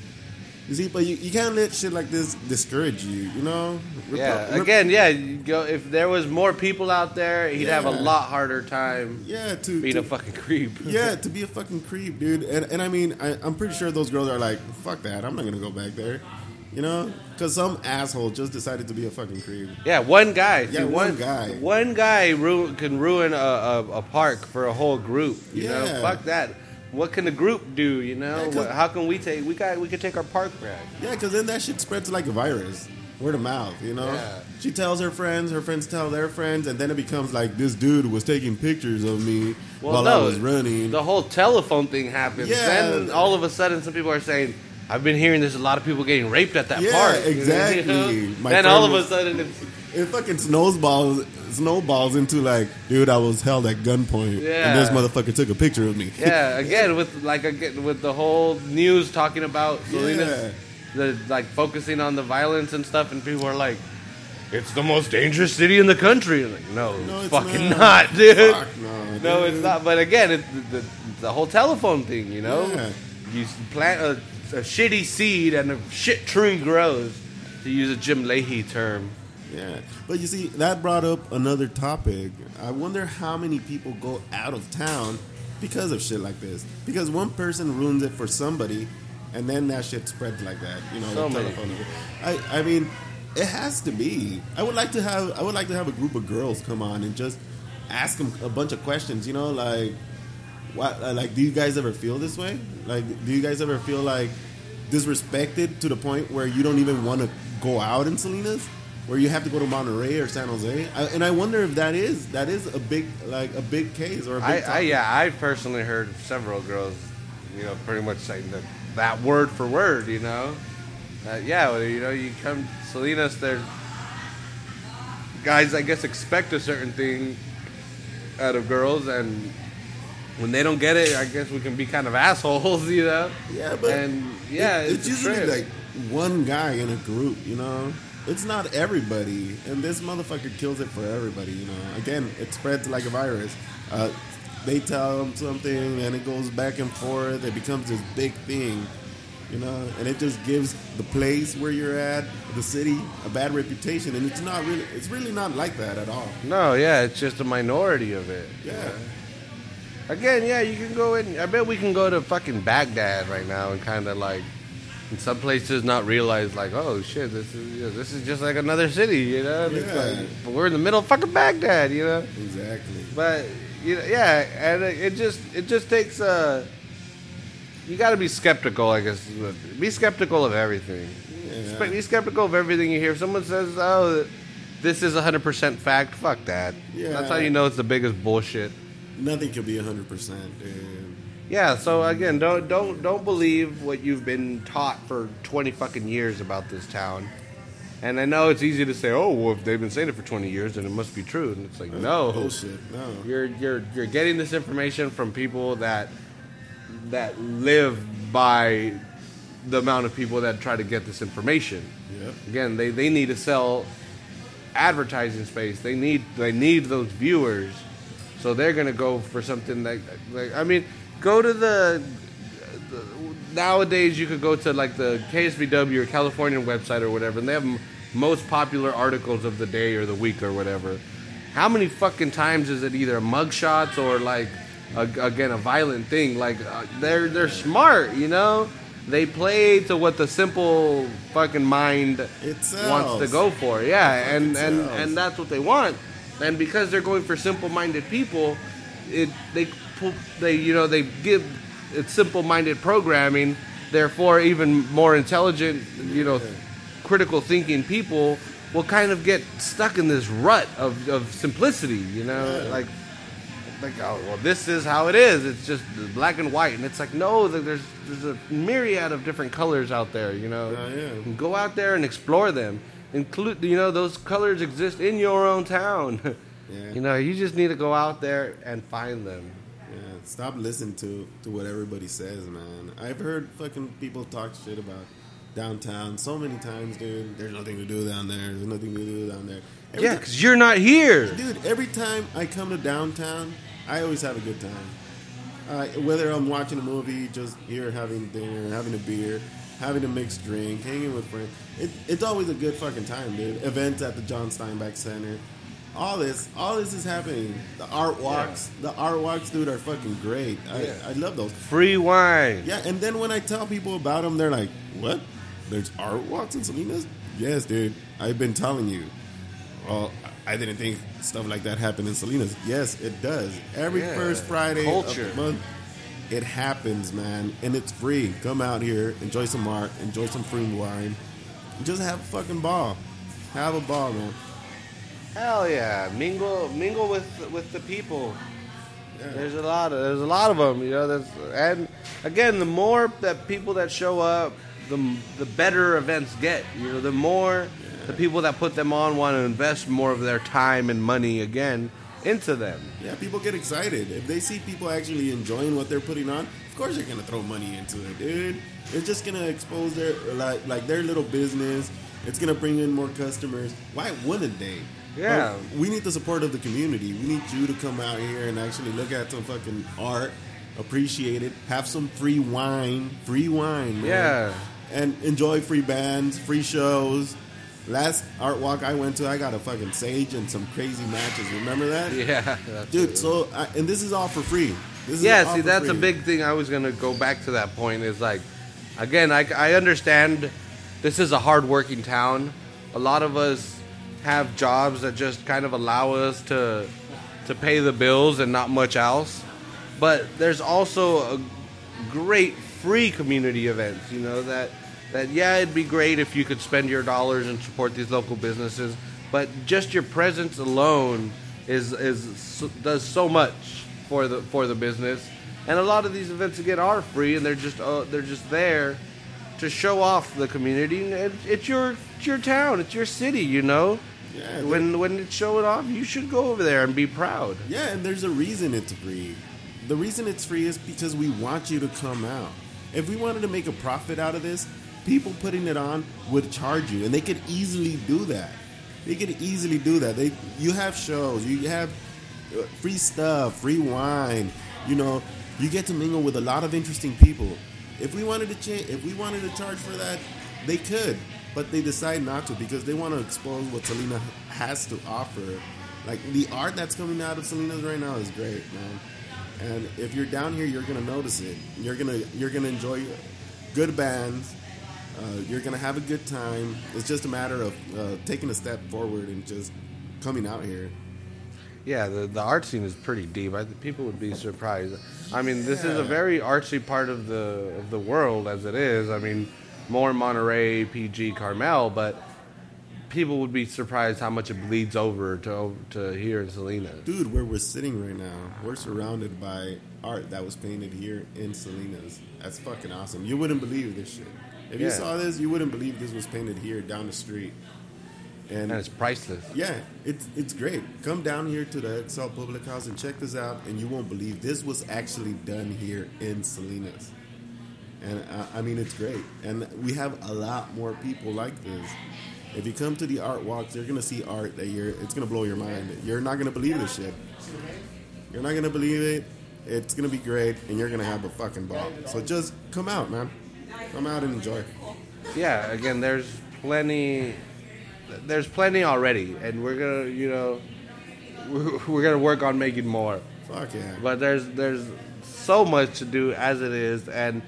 You see, but you can't let shit like this discourage you, you know? If there was more people out there, he'd have a lot harder time being a fucking creep. Yeah, to be a fucking creep, dude. And I mean, I'm pretty sure those girls are like, fuck that, I'm not going to go back there, you know? Because some asshole just decided to be a fucking creep. Yeah, one guy. Yeah, dude, one guy. One guy can ruin a park for a whole group, you know? Fuck that. What can the group do, you know? Yeah, how can we take... We could take our park back. Yeah, because then that shit spreads like a virus. Word of mouth, you know? Yeah. She tells her friends tell their friends, and then it becomes like, this dude was taking pictures of me while I was running. The whole telephone thing happens. Yeah. Then all of a sudden some people are saying, I've been hearing there's a lot of people getting raped at that park. Yeah, exactly. You know? Then all of a sudden... It fucking snowballs into like, dude, I was held at gunpoint, and this motherfucker took a picture of me. Yeah, again with the whole news talking about Salinas, like focusing on the violence and stuff, and people are like, it's the most dangerous city in the country. Like, no, it's fucking not, dude. Fuck no, dude. It's not. But again, it's the whole telephone thing, you know. Yeah. You plant a shitty seed, and a shit tree grows. To use a Jim Leahy term. Yeah, but you see, that brought up another topic. I wonder how many people go out of town because of shit like this. Because one person ruins it for somebody, and then that shit spreads like that. You know, so telephone. I mean, it has to be. I would like to have a group of girls come on and just ask them a bunch of questions. You know, like, what? Like, do you guys ever feel this way? Like, do you guys ever feel like disrespected to the point where you don't even want to go out in Salinas? Where you have to go to Monterey or San Jose, and I wonder if that is a big case or a big topic. I personally heard several girls, you know, pretty much saying that word for word, you know, you know, you come to Salinas, there's guys I guess expect a certain thing out of girls, and when they don't get it, I guess we can be kind of assholes, you know. Yeah, but it's usually like one guy in a group, you know. It's not everybody, and this motherfucker kills it for everybody, you know. Again, it spreads like a virus. They tell them something, and it goes back and forth. It becomes this big thing, you know, and it just gives the place where you're at, the city, a bad reputation, and it's really not like that at all. No, yeah, it's just a minority of it. Yeah. You know? Again, yeah, you can go in. I bet we can go to fucking Baghdad right now and kind of like... In some places, not realize like, oh shit, this is just like another city, you know. Yeah. Like, but we're in the middle of fucking Baghdad, you know. Exactly. But you know, yeah, and it just takes you got to be skeptical, I guess. Be skeptical of everything. Yeah. Be skeptical of everything you hear. If someone says, oh, this is 100% fact, fuck that. Yeah. That's how you know it's the biggest bullshit. Nothing can be 100%, dude. Yeah, so again, don't believe what you've been taught for 20 fucking years about this town. And I know it's easy to say, oh, well, if they've been saying it for 20 years, then it must be true. And it's like, no, bullshit, no. You're getting this information from people that live by the amount of people that try to get this information. Yep. Again, they need to sell advertising space. They need those viewers, so they're gonna go for something like I mean. Go to nowadays you could go to like the KSBW or Californian website or whatever, and they have most popular articles of the day or the week or whatever. How many fucking times is it either mugshots or like, again, a violent thing? Like, they're smart, you know? They play to what the simple fucking mind wants to go for. Yeah, and that's what they want. And because they're going for simple-minded people, they give it simple-minded programming. Therefore, even more intelligent, critical thinking people will kind of get stuck in this rut of simplicity. You know, yeah. like oh well, this is how it is. It's just black and white, and it's like no, there's a myriad of different colors out there. You know, yeah. Go out there and explore them. Include, those colors exist in your own town. Yeah. You just need to go out there and find them. Yeah, stop listening to what everybody says, man. I've heard fucking people talk shit about downtown so many times, dude. There's nothing to do down there. There's nothing to do down there. Because you're not here. Dude, every time I come to downtown, I always have a good time. Whether I'm watching a movie, just here having dinner, having a beer, having a mixed drink, hanging with friends. It's always a good fucking time, dude. Events at the John Steinbeck Center. All this is happening. The art walks. Yeah. The art walks, dude, are fucking great. I love those. Free wine. Yeah, and then when I tell people about them, they're like, what? There's art walks in Salinas? Yes, dude. I've been telling you. Well, I didn't think stuff like that happened in Salinas. Yes, it does. Every first Friday of the month. It happens, man, and it's free. Come out here, enjoy some art, enjoy some free wine. Just have a fucking ball. Have a ball, man. Hell yeah, mingle with the people. Yeah. There's a lot of them, And again, the more that people that show up, the better events get. The more the people that put them on want to invest more of their time and money again. Into them. Yeah, people get excited. If they see people actually enjoying what they're putting on, of course they're going to throw money into it, dude. It's just going to expose their like their little business. It's going to bring in more customers. Why wouldn't they? Yeah. But we need the support of the community. We need you to come out here and actually look at some fucking art, appreciate it, have some free wine. Free wine, man. Yeah. And enjoy free bands, free shows. Last art walk I went to, I got a fucking sage and some crazy matches. Remember that? Yeah. Dude, so, and this is all for free. That's a big thing. I was going to go back to that point. Is like, again, I understand this is a hard-working town. A lot of us have jobs that just kind of allow us to pay the bills and not much else. But there's also a great free community events, that it'd be great if you could spend your dollars and support these local businesses, but just your presence alone does so much for the business. And a lot of these events again are free, and they're just there to show off the community. And it's your town, it's your city, Yeah. When it's showing off, you should go over there and be proud. Yeah, and there's a reason it's free. The reason it's free is because we want you to come out. If we wanted to make a profit out of this, people putting it on would charge you, and they could easily do that. You have shows, you have free stuff, free wine. You get to mingle with a lot of interesting people. If we wanted to charge for that, they could, but they decide not to because they want to expose what Salinas has to offer. Like the art that's coming out of Salinas right now is great, man. And if you're down here, you're gonna notice it. You're gonna enjoy good bands. You're going to have a good time. It's just a matter of taking a step forward and just coming out here. Yeah, the art scene is pretty deep. I think people would be surprised. I mean, this is a very artsy part of the world as it is. I mean, more Monterey, PG, Carmel, but people would be surprised how much it bleeds over to here in Salinas. Dude, where we're sitting right now, we're surrounded by art that was painted here in Salinas. That's fucking awesome. You wouldn't believe this shit. If you saw this, you wouldn't believe this was painted here down the street. And it's priceless. Yeah, it's great. Come down here to the Excel Public House and check this out, and you won't believe this was actually done here in Salinas. And, I mean, it's great. And we have a lot more people like this. If you come to the art walks, you're going to see art that it's going to blow your mind. You're not going to believe this shit. You're not going to believe it. It's going to be great, and you're going to have a fucking ball. So just come out, man. Come out and enjoy. Yeah, again, there's plenty already, and we're gonna, we're gonna work on making more. Fuck yeah! But there's so much to do as it is, and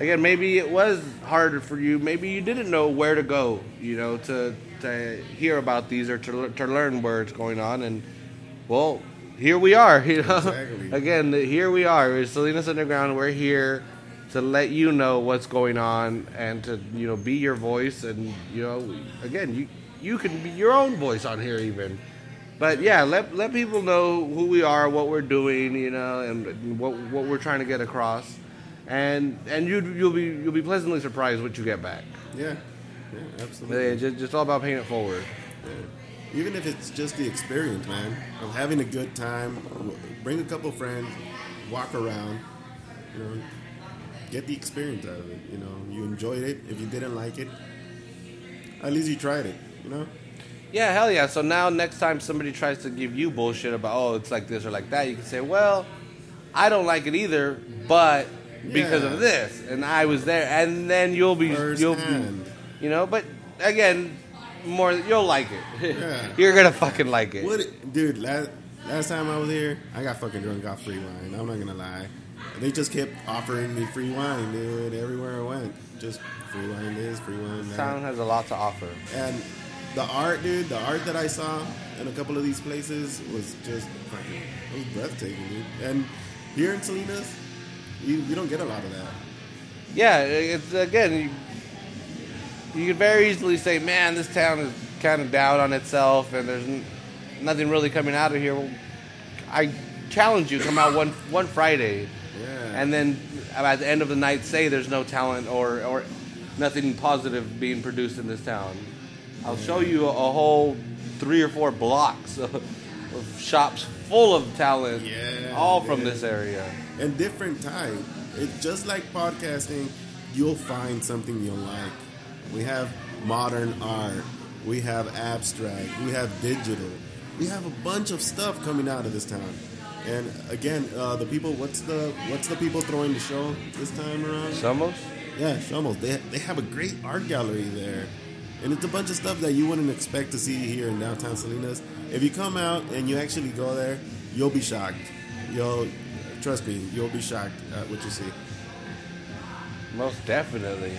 again, maybe it was harder for you. Maybe you didn't know where to go, you know, to hear about these or to learn where it's going on. And well, here we are, you know. Exactly. Again, here we are. It's Salinas Underground. We're here to let you know what's going on and to, you know, be your voice. And, you know, again, you can be your own voice on here even. But yeah, let people know who we are, what we're doing, you know, and what we're trying to get across. And you'll be pleasantly surprised what you get back. Yeah, yeah, absolutely. Yeah, just all about paying it forward. Yeah. Even if it's just the experience, man, of having a good time. Bring a couple friends, walk around, you know, get the experience out of it. You know, you enjoyed it. If you didn't like it, at least you tried it. You know. Yeah, hell yeah. So now next time somebody tries to give you bullshit about, oh, it's like this or like that, you can say, well, I don't like it either, but because of this, and I was there, and then you'll be, you know. But again, more you'll like it. Yeah. You're gonna fucking like it. What, dude? Last time I was here, I got fucking drunk off free wine. I'm not gonna lie. They just kept offering me free wine, dude. Everywhere I went, just free wine this, free wine that. Sound has a lot to offer. And the art, dude. The art that I saw in a couple of these places was just fucking. It was breathtaking, dude. And here in Salinas. You don't get a lot of that. Yeah, it's again, you could very easily say, man, this town is kind of down on itself and there's nothing really coming out of here. Well, I challenge you, come out one Friday, yeah, and then at the end of the night say there's no talent or nothing positive being produced in this town. I'll show you a whole 3 or 4 blocks of shops full of talent, all from this area. And different type. It's just like podcasting, you'll find something you'll like. We have modern art. We have abstract. We have digital. We have a bunch of stuff coming out of this town. And again, the people, what's the people throwing the show this time around? Shamos? Yeah, Shamos. They have a great art gallery there. And it's a bunch of stuff that you wouldn't expect to see here in downtown Salinas. If you come out and you actually go there, you'll be shocked. Trust me, you'll be shocked at what you see. Most definitely.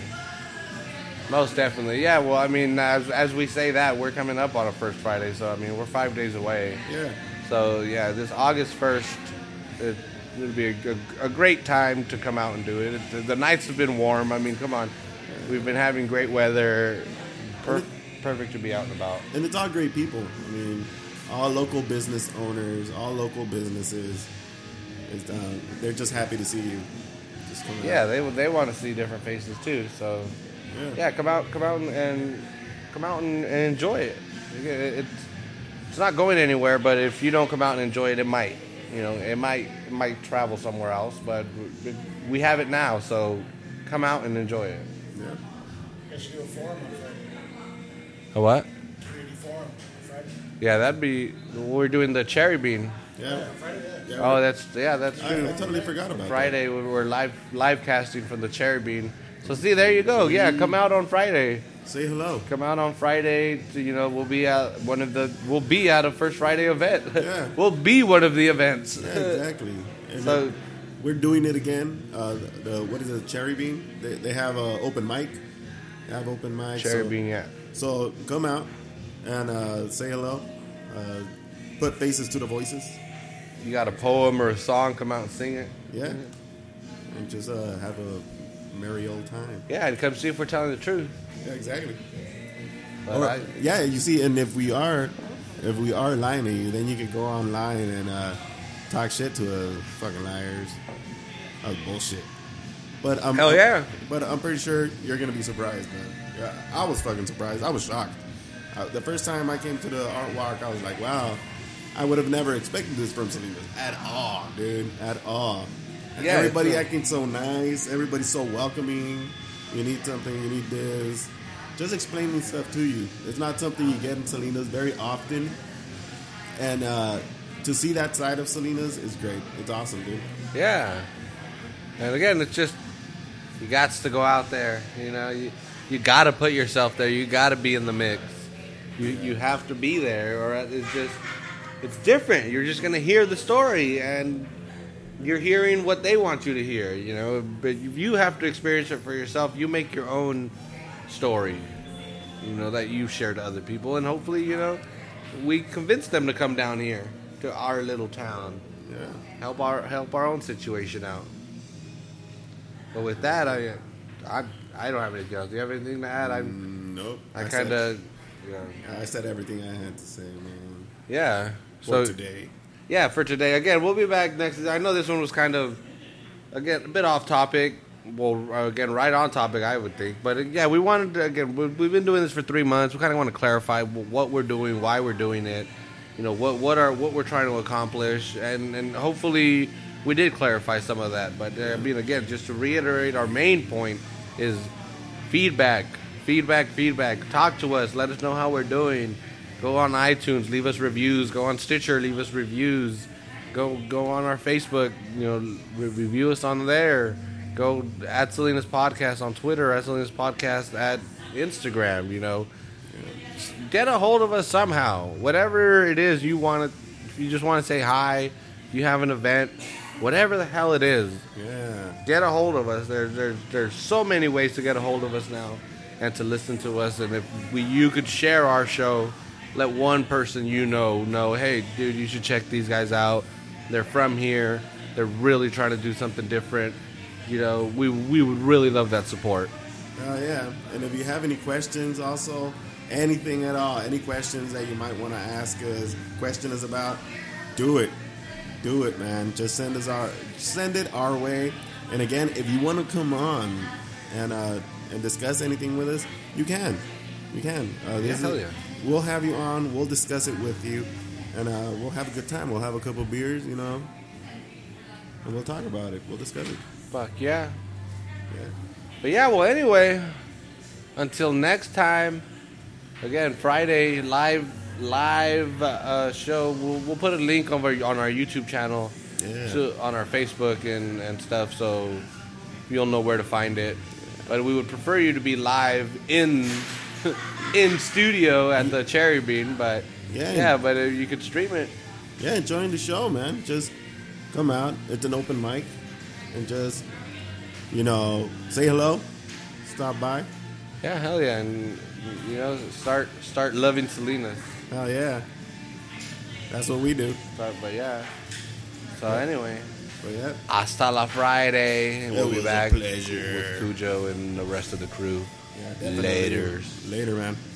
Yeah, well, I mean, as we say that, we're coming up on a First Friday, so, I mean, we're 5 days away. Yeah. So, yeah, this August 1st, it'll be a great time to come out and do it. The nights have been warm. I mean, come on. We've been having great weather. Perfect to be out and about. And it's all great people. I mean, all local business owners, all local businesses. They're just happy to see you. Just come out. Yeah, they want to see different faces too. So, yeah, come out and enjoy it. It's not going anywhere, but if you don't come out and enjoy it, it might. You know, it might travel somewhere else. But we have it now, so come out and enjoy it. Yeah. I should do a forum on Friday. A what? Community forum on Friday. Yeah, that'd be. We're doing the Cherry Bean. Yeah. Oh, that's true. I totally forgot about Friday. That. We're live casting from the Cherry Bean. So see, there you go. Yeah, come out on Friday. Say hello. Come out on Friday. You know, we'll be at a First Friday event. Yeah. We'll be one of the events. Yeah, exactly. And so we're doing it again. What is it? Cherry Bean. They have a open mic. They have open mic. Cherry Bean. Yeah. So come out and say hello. Put faces to the voices. You got a poem or a song, come out and sing it. Yeah. And just have a merry old time. Yeah, and come see if we're telling the truth. Yeah, exactly. You see, and if we are lying to you, then you can go online and talk shit to fucking liars. Bullshit. But hell yeah. But I'm pretty sure you're going to be surprised, man. I was fucking surprised. I was shocked. The first time I came to the art walk, I was like, wow. I would have never expected this from Salinas at all, dude. At all. And everybody acting so nice. Everybody's so welcoming. You need something. You need this. Just explaining stuff to you. It's not something you get in Salinas very often. And to see that side of Salinas is great. It's awesome, dude. Yeah. And again, it's just you got to go out there. You know, you got to put yourself there. You got to be in the mix. You have to be there, or it's just. It's different. You're just going to hear the story, and you're hearing what they want you to hear, you know. But you have to experience it for yourself. You make your own story, you know, that you share to other people. And hopefully, you know, we convince them to come down here to our little town. Yeah. Help our own situation out. But with that, I don't have anything else. Do you have anything to add? Nope. I kind of... I said everything I had to say, man. Yeah. So, for today. Again, we'll be back next... I know this one was kind of, again, a bit off topic. Well, again, right on topic, I would think. But, yeah, we wanted to... Again, we've been doing this for 3 months. We kind of want to clarify what we're doing, why we're doing it. You know, what we're trying to accomplish. And hopefully we did clarify some of that. But, I mean, again, just to reiterate, our main point is feedback. Feedback. Talk to us. Let us know how we're doing. Go on iTunes. Leave us reviews. Go on Stitcher. Leave us reviews. Go on our Facebook. You know, review us on there. Go at Salinas Podcast on Twitter. At Salinas Podcast at Instagram. You know, get a hold of us somehow. Whatever it is you want to, if you just want to say hi, if you have an event, whatever the hell it is, get a hold of us. There's so many ways to get a hold of us now. And to listen to us, and if you could share our show, let one person you know, hey, dude, you should check these guys out. They're from here. They're really trying to do something different. You know, we would really love that support. Oh, yeah. And if you have any questions also, anything at all, any questions that you might want to ask us, question us about, do it. Do it, man. Just send it our way. And again, if you want to come on and discuss anything with us, you can. We'll have you on. We'll discuss it with you, and we'll have a good time. We'll have a couple beers, you know, and we'll talk about it. We'll discuss it. Fuck yeah. Yeah. But yeah, well, anyway, until next time. Again, Friday live show. We'll put a link on our YouTube channel, on our Facebook and stuff, so you'll know where to find it. But we would prefer you to be live in studio at the Cherry Bean. But but you could stream it. Yeah, join the show, man. Just come out. It's an open mic, and just, you know, say hello, stop by. Yeah, hell yeah, and you know, start loving Salinas. Hell yeah, that's what we do. But yeah. So anyway. But yeah. Hasta la Friday. And we'll be back with Cujo and the rest of the crew. Yeah, later. Later, man.